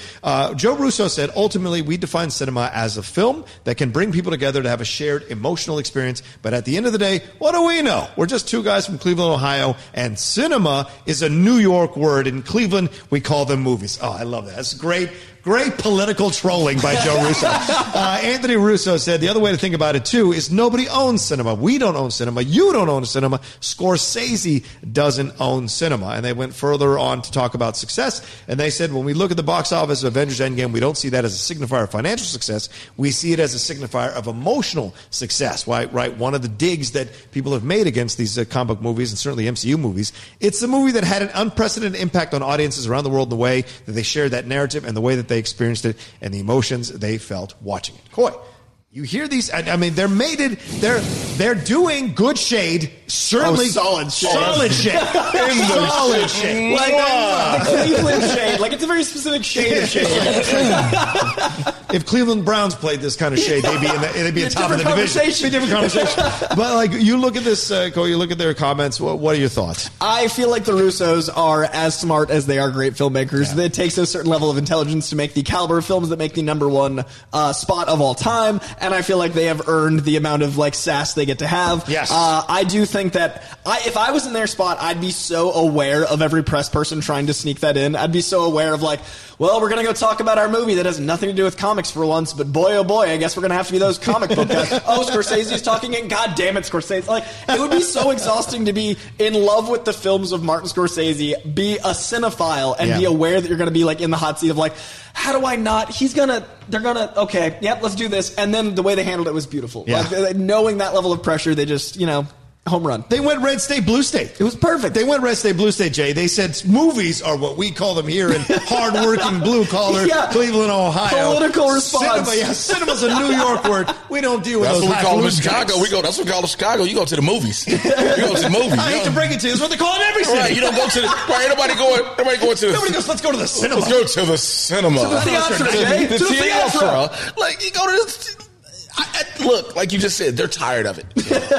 Joe Russo said, ultimately, we define cinema as a film that can bring people together to have a shared emotional experience. But at the end of the day, what do we know? We're just two guys from Cleveland, Ohio, and cinema is a New York word. In Cleveland, we call them movies. Oh, I love that. That's great. Great political trolling by Joe Russo. Anthony Russo said, the other way to think about it, too, is nobody owns cinema. We don't own cinema. You don't own cinema. Scorsese doesn't own cinema. And they went further on to talk about success. And they said, when we look at the box office of Avengers Endgame, we don't see that as a signifier of financial success. We see it as a signifier of emotional success. Right? One of the digs that people have made against these comic book movies and certainly MCU movies. It's a movie that had an unprecedented impact on audiences around the world in the way that they shared that narrative and the way that they experienced it and the emotions they felt watching it. Coy, You hear these? I mean, they're mated. They're doing good shade. Certainly solid shade. solid shade. Like the Cleveland shade. Like it's a very specific shade of shade. If Cleveland Browns played this kind of shade, they'd be in the, they'd be at top of the division. It'd be a different conversation. But like you look at this, Cole. You look at their comments. What are your thoughts? I feel like the Russos are as smart as they are great filmmakers. Yeah. It takes a certain level of intelligence to make the caliber of films that make the number one spot of all time. And I feel like they have earned the amount of like sass they get to have. Yes, I do think that if I was in their spot, I'd be so aware of every press person trying to sneak that in. I'd be so aware of like, well, we're gonna go talk about our movie that has nothing to do with comics for once, but boy oh boy, I guess we're gonna have to be those comic book guys. Oh, Scorsese's talking, and god damn it, Scorsese! Like it would be so exhausting to be in love with the films of Martin Scorsese, be a cinephile, and be aware that you're gonna be like in the hot seat of like, how do I not? They're gonna, okay, let's do this. And then the way they handled it was beautiful. Yeah. Like, knowing that level of pressure, they just, you know, home run. They went red state, blue state. It was perfect. They went red state, blue state, Jay. They said movies are what we call them here in hardworking blue collar Cleveland, Ohio. Political response. Cinema, cinema's a New York word. We don't deal with that's those. That's what we call them in Chicago. That's what we call them in Chicago. You go to the movies. I hate to break it to you. That's what they call it every city. Right, you don't go to the. Right, nobody goes. Let's go to the cinema. Let's go to the cinema. To the theater, Jay. To the theater. Like you go to the. Look, like you just said, they're tired of it.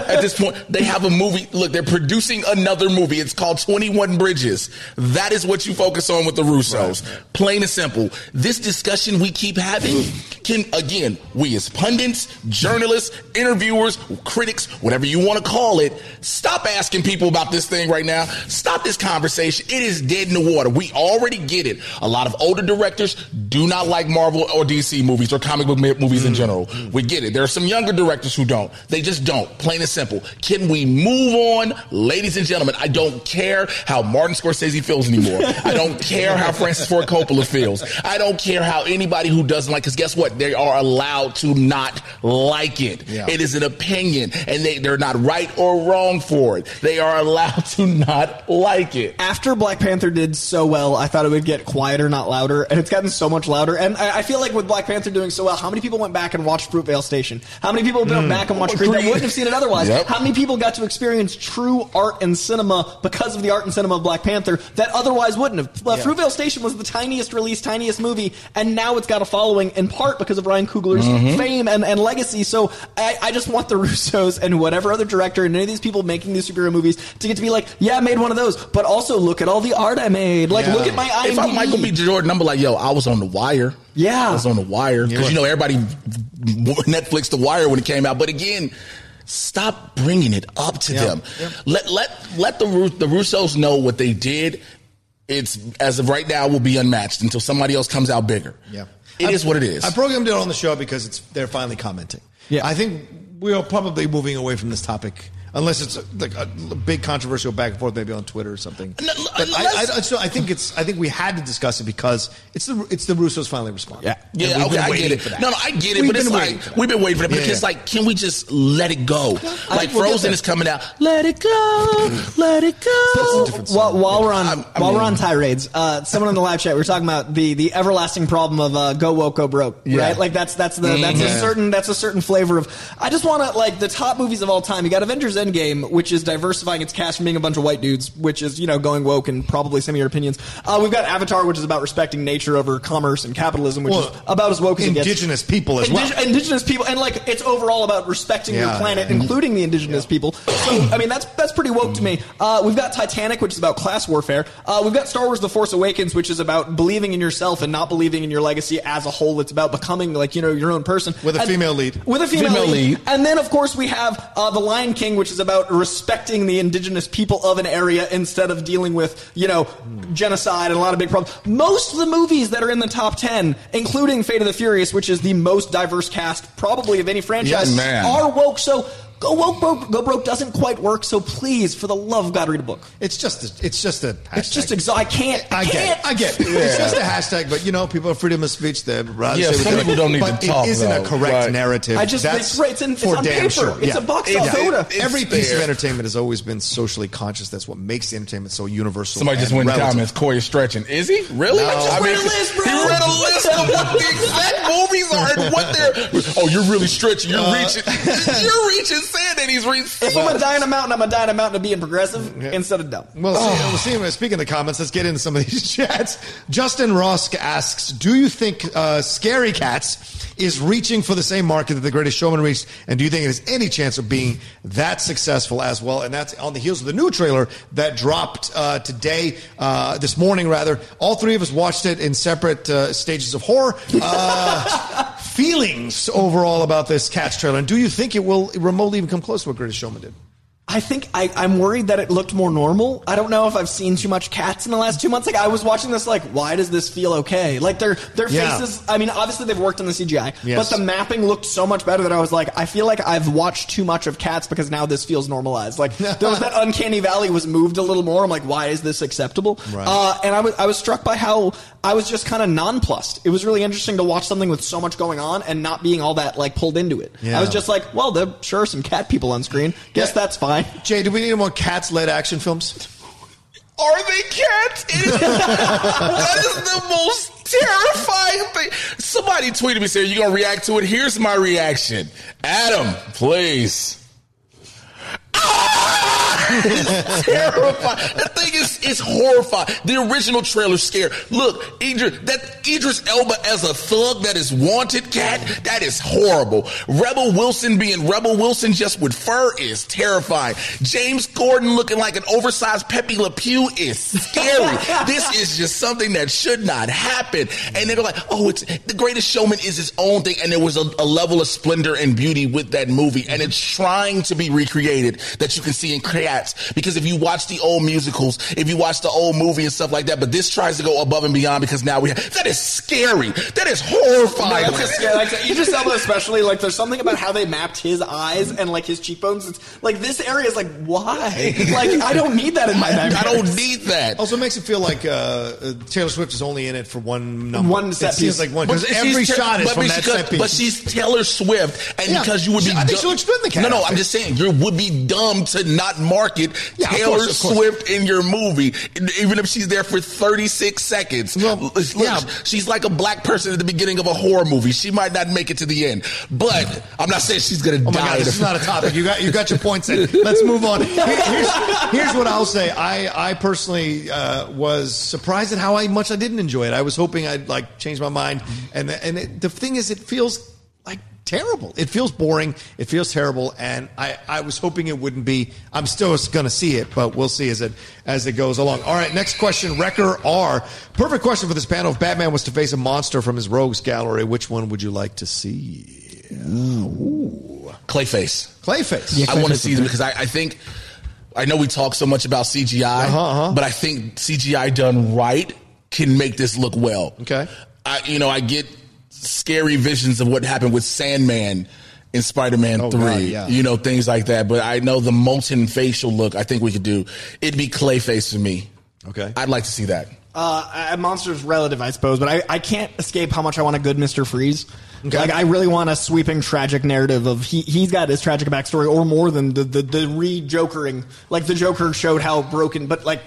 At this point, they have a movie. Look, they're producing another movie. It's called 21 Bridges. That is what you focus on with the Russos. Right. Plain and simple. This discussion we keep having can, again, we as pundits, journalists, interviewers, critics, whatever you want to call it, stop asking people about this thing right now. Stop this conversation. It is dead in the water. We already get it. A lot of older directors do not like Marvel or DC movies or comic book movies in general. We get it. There are some younger directors who don't. They just don't. Plain and simple. Can we move on? Ladies and gentlemen, I don't care how Martin Scorsese feels anymore. I don't care how Francis Ford Coppola feels. I don't care how anybody who doesn't like, because guess what? They are allowed to not like it. Yeah. It is an opinion, and they're not right or wrong for it. They are allowed to not like it. After Black Panther did so well, I thought it would get quieter, not louder, and it's gotten so much louder. And I feel like with Black Panther doing so well, how many people went back and watched Fruitvale Station? How many people went back and watched Creed that wouldn't have seen it otherwise? Yep. How many people got to experience true art and cinema because of the art and cinema of Black Panther that otherwise wouldn't have? Well, Fruitvale Station was the tiniest release, tiniest movie, and now it's got a following in part because of Ryan Coogler's fame and legacy. So I just want the Russos and whatever other director and any of these people making these superhero movies to get to be like, yeah, I made one of those, but also look at all the art I made. Like, look at my IMDb. If I'm Michael B. Jordan, I'm like, yo, I was on The Wire. Yeah. I was on The Wire. Because, you know, everybody Netflix The Wire when it came out. But again, stop bringing it up to them. Yeah. Let the Russos know what they did. It's, as of right now, will be unmatched until somebody else comes out bigger. Yeah. It is what it is. I programmed it on the show because they're finally commenting. Yeah. I think we are probably moving away from this topic unless it's like a big controversial back and forth, maybe on Twitter or something. I think we had to discuss it because it's the Russos finally responding. Yeah. Okay, I get it. No, I get it. But it's like we've been waiting for that. But it's like, can we just let it go? Like Frozen is coming out. Let it go. Let it go. While we're on tirades, someone in the live chat we were talking about the everlasting problem of go woke go broke. Yeah. Right. Like that's a certain flavor of. I just want to like the top movies of all time. You got Avengers Endgame, which is diversifying its cast from being a bunch of white dudes, which is, you know, going woke and probably some of your opinions. We've got Avatar, which is about respecting nature over commerce and capitalism, which is about as woke as it gets. Indigenous people as well. Indigenous people, and like it's overall about respecting your planet, including the indigenous people. So, I mean, that's pretty woke to me. We've got Titanic, which is about class warfare. We've got Star Wars The Force Awakens, which is about believing in yourself and not believing in your legacy as a whole. It's about becoming, like, you know, your own person. With a female lead. And then, of course, we have The Lion King, which is about respecting the indigenous people of an area instead of dealing with, you know, genocide and a lot of big problems. Most of the movies that are in the top 10, including Fate of the Furious, which is the most diverse cast probably of any franchise, are woke. So Go woke, go broke doesn't quite work. So please, for the love of God, read a book. It's just a hashtag. It's just I can't. I get it. Yeah. It's just a hashtag. But you know, people have freedom of speech. They're some people don't need to talk. It isn't a correct narrative. It's on paper. Sure. It's a box of soda. Every piece of entertainment has always been socially conscious. That's what makes entertainment so universal. Somebody just went in comments. Corey stretching. Is he really? No. He read a list of what the exact movies are and what they're. Oh, you're really stretching. You're reaching. You're reaching. Saying that he's if I'm a dynamite, I'm a dynamite to being progressive instead of dumb. Well, speaking of the comments, let's get into some of these chats. Justin Rosk asks, do you think Scary Cats is reaching for the same market that The Greatest Showman reached, and do you think it has any chance of being that successful as well? And that's on the heels of the new trailer that dropped this morning, rather. All three of us watched it in separate stages of horror. Feelings overall about this Cats trailer, and do you think it will remotely even come close to what Greatest Showman did? I think I'm worried that it looked more normal. I don't know if I've seen too much Cats in the last 2 months. Like, I was watching this like, why does this feel okay? Like, their faces, I mean, obviously they've worked on the CGI, but the mapping looked so much better that I was like, I feel like I've watched too much of Cats because now this feels normalized. Like, there was that Uncanny Valley was moved a little more. I'm like, why is this acceptable? Right. And I was struck by how I was just kind of nonplussed. It was really interesting to watch something with so much going on and not being all that like pulled into it. Yeah. I was just like, well, there sure are some cat people on screen. Guess that's fine. Jay, do we need more Cats-led action films? Are they cats? That is the most terrifying thing. Somebody tweeted me saying, you're going to react to it? Here's my reaction. Adam, please. It's terrifying. The thing is, it's horrifying. The original trailer scared. Look, Idris Elba as a thug that is wanted cat, that is horrible. Rebel Wilson being Rebel Wilson just with fur is terrifying. James Corden looking like an oversized Pepe Le Pew is scary. This is just something that should not happen. And they're like, oh, it's The Greatest Showman is its own thing. And there was a level of splendor and beauty with that movie. And it's trying to be recreated that you can see in Cats. Because if you watch the old musicals, if you watch the old movie and stuff like that, but this tries to go above and beyond because now we have... That is scary. That is horrifying. No, that's scary. Like, Idris Elba especially, like, there's something about how they mapped his eyes and, like, his cheekbones. It's, like, this area is like, why? Like, I don't need that in my background. I don't need that. Also, it makes it feel like Taylor Swift is only in it for one number. One set piece. It seems like one. Because every shot is from that set piece. But she's Taylor Swift, and because you would be... I think she looks good in the cat. No, I'm just saying, you would be dumb to not market Taylor Swift in your movie, even if she's there for 36 seconds. Well, she's like a black person at the beginning of a horror movie. She might not make it to the end, but I'm not saying she's going to die. God, this is not a topic. You got your points in. Let's move on. Here's what I'll say. I personally was surprised at how much I didn't enjoy it. I was hoping I'd like change my mind, and the thing is, it feels like terrible. It feels boring. It feels terrible. And I was hoping it wouldn't be. I'm still going to see it, but we'll see as it goes along. All right, next question, Wrecker R. Perfect question for this panel. If Batman was to face a monster from his rogues gallery, which one would you like to see? Ooh. Clayface. Yeah, Clayface. I want to see them because I think... I know we talk so much about CGI, but I think CGI done right can make this look well. Okay. I get... scary visions of what happened with Sandman in Spider-Man 3, things like that. But I know the molten facial look, I think we could do. It'd be Clayface for me. Okay. I'd like to see that. Monster's relative, I suppose, but I can't escape how much I want a good Mr. Freeze. Okay. Like, I really want a sweeping tragic narrative of he's got his tragic backstory or more than the re-jokering. Like, the Joker showed how broken, but like,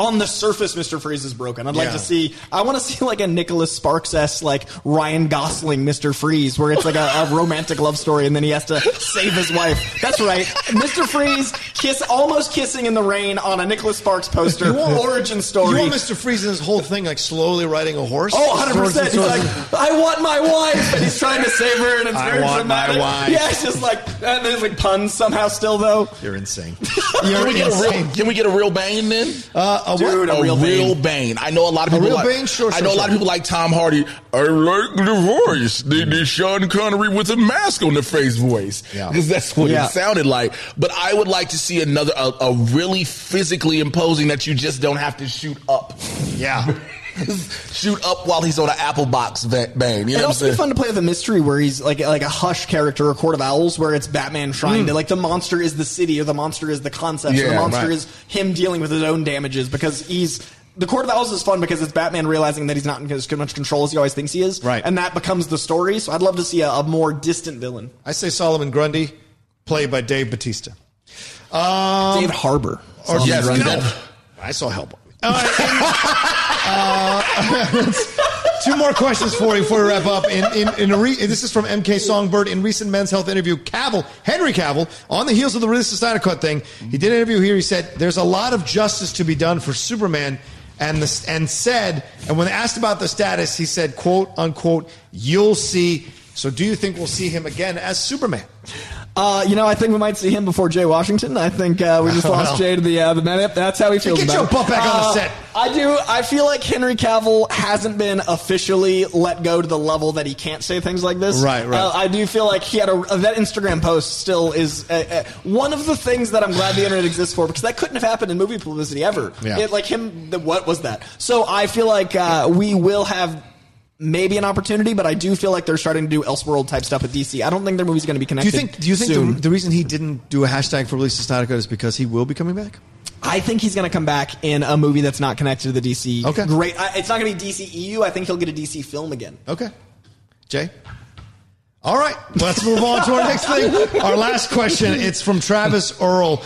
on the surface, Mr. Freeze is broken. I'd like to see... I want to see, like, a Nicholas Sparks-esque, like, Ryan Gosling Mr. Freeze, where it's, like, a romantic love story, and then he has to save his wife. That's right. Mr. Freeze almost kissing in the rain on a Nicholas Sparks poster. Origin story. You want Mr. Freeze in this whole thing, like, slowly riding a horse? Oh, 100%. He's like, I want my wife! And he's trying to save her, and it's very dramatic. I want my wife. Yeah, it's just like... And there's, like, puns somehow still, though. You're insane. Can we get a real Bane, then? A real Bane. I know a lot of people. A lot of people like Tom Hardy. I like the voice. The Sean Connery with a mask on the face voice, because that's what it sounded like. But I would like to see another, a really physically imposing that you just don't have to shoot up. Yeah. shoot up while he's on an apple box bang. You know, it'd also be fun to play with a mystery where he's like a Hush character or Court of Owls, where it's Batman trying to, like, the monster is the city or the monster is the concept or the monster is him dealing with his own damages, because he's... The Court of Owls is fun because it's Batman realizing that he's not in as much control as he always thinks he is. Right. And that becomes the story. So I'd love to see a more distant villain. I say Solomon Grundy, played by Dave Bautista. Dave Harbour. Or yes, Grundy. No. I saw Hellboy. Two more questions for you before we wrap up. This is from MK Songbird. In recent Men's Health interview, Henry Cavill, on the heels of the Release of Snyder Cut thing, he did an interview here. He said, there's a lot of justice to be done for Superman. And when asked about the status, he said, quote, unquote, you'll see. So do you think we'll see him again as Superman? I think we might see him before Jay Washington. I think we just lost Jay to the man. That's how he feels about it. Get your butt back on the set. I do. I feel like Henry Cavill hasn't been officially let go to the level that he can't say things like this. Right. I do feel like he had that Instagram post still is one of the things that I'm glad the internet exists for, because that couldn't have happened in movie publicity ever. Yeah. What was that? So I feel like we will have... maybe an opportunity, but I do feel like they're starting to do Elseworld type stuff with DC. I don't think their movie's going to be connected. Do you think the reason he didn't do a hashtag for Release of Snyder Cut is because he will be coming back? I think he's going to come back in a movie that's not connected to the DC. Okay, great. It's not going to be DCEU. I think he'll get a DC film again. Okay, Jay. All right, let's move on to our next thing. Our last question, it's from Travis Earl.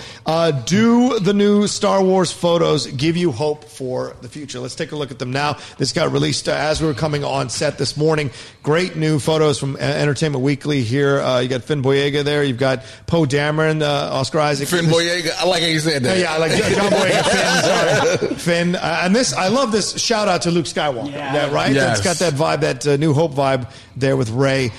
Do the new Star Wars photos give you hope for the future? Let's take a look at them now. This got released as we were coming on set this morning. Great new photos from Entertainment Weekly here. You got Finn Boyega there. You've got Poe Dameron, Oscar Isaac. Boyega. I like how you said that. Yeah, I like John Boyega. Finn. And this, I love this shout-out to Luke Skywalker. Yeah, right? Yes. It's got that vibe, that New Hope vibe there with Rey.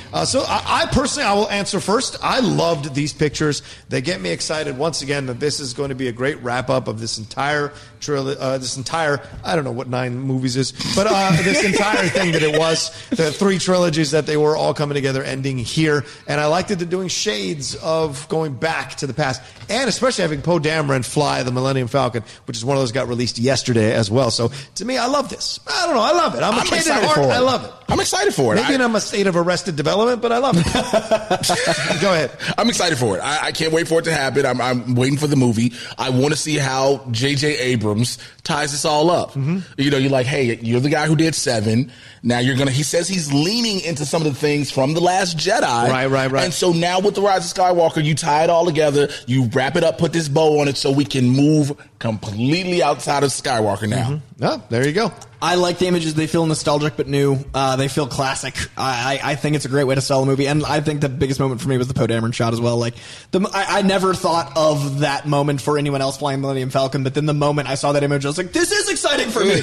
I personally, I will answer first. I loved these pictures. They get me excited once again that this is going to be a great wrap-up of this entire trilogy, I don't know what 9 movies is, but this entire thing that it was, the 3 trilogies that they were all coming together, ending here. And I liked that they're doing shades of going back to the past, and especially having Poe Dameron fly the Millennium Falcon, which is one of those that got released yesterday as well. So to me, I love this. I don't know. I love it. I'm excited for it. I love it. I'm excited for it. Maybe I'm a state of arrested development, but I love it. Go ahead. I'm excited for it. I can't wait for it to happen. I'm waiting for the movie. I want to see how J.J. Abrams ties this all up. Mm-hmm. You know, you're like, hey, you're the guy who did 7. Now you're going to... He says he's leaning into some of the things from The Last Jedi. Right. And so now with The Rise of Skywalker, you tie it all together, you wrap it up, put this bow on it so we can move completely outside of Skywalker now. Mm-hmm. Oh, there you go. I like the images. They feel nostalgic but new. They feel classic. I think it's a great way to sell a movie. And I think the biggest moment for me was the Poe Dameron shot as well. I never thought of that moment for anyone else flying Millennium Falcon, but then the moment I saw that image, I was like, this is exciting for me.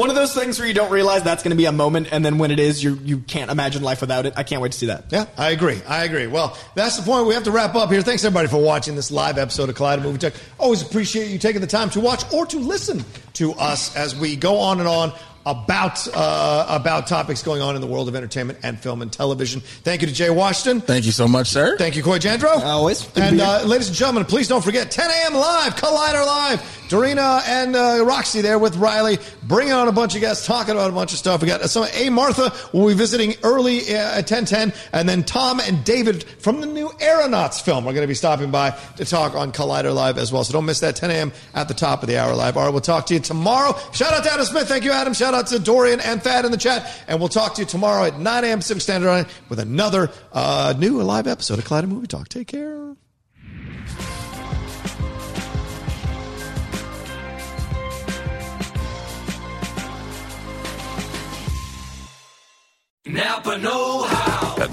One of those things where you don't realize that's going to be a moment, and then when it is, you can't imagine life without it. I can't wait to see that. Yeah, I agree. Well, that's the point. We have to wrap up here. Thanks, everybody, for watching this live episode of Collider Movie Tech. Always appreciate you taking the time to watch or to listen to us as we go on and on about topics going on in the world of entertainment and film and television. Thank you to Jay Washington. Thank you so much, sir. Thank you, Coy Jandro. Always. And ladies and gentlemen, please don't forget, 10 a.m. live, Collider Live. Dorina and Roxy there with Riley, bringing on a bunch of guests, talking about a bunch of stuff. We got some A. Martha will be visiting early at 10:10, and then Tom and David from the new Aeronauts film are going to be stopping by to talk on Collider Live as well. So don't miss that, 10 a.m. at the top of the hour live. All right, we'll talk to you tomorrow. Shout out to Adam Smith. Thank you, Adam. Shout out to Dorian and Thad in the chat. And we'll talk to you tomorrow at 9 a.m. Pacific Standard Time with another new live episode of Collider Movie Talk. Take care. Napa know-how. At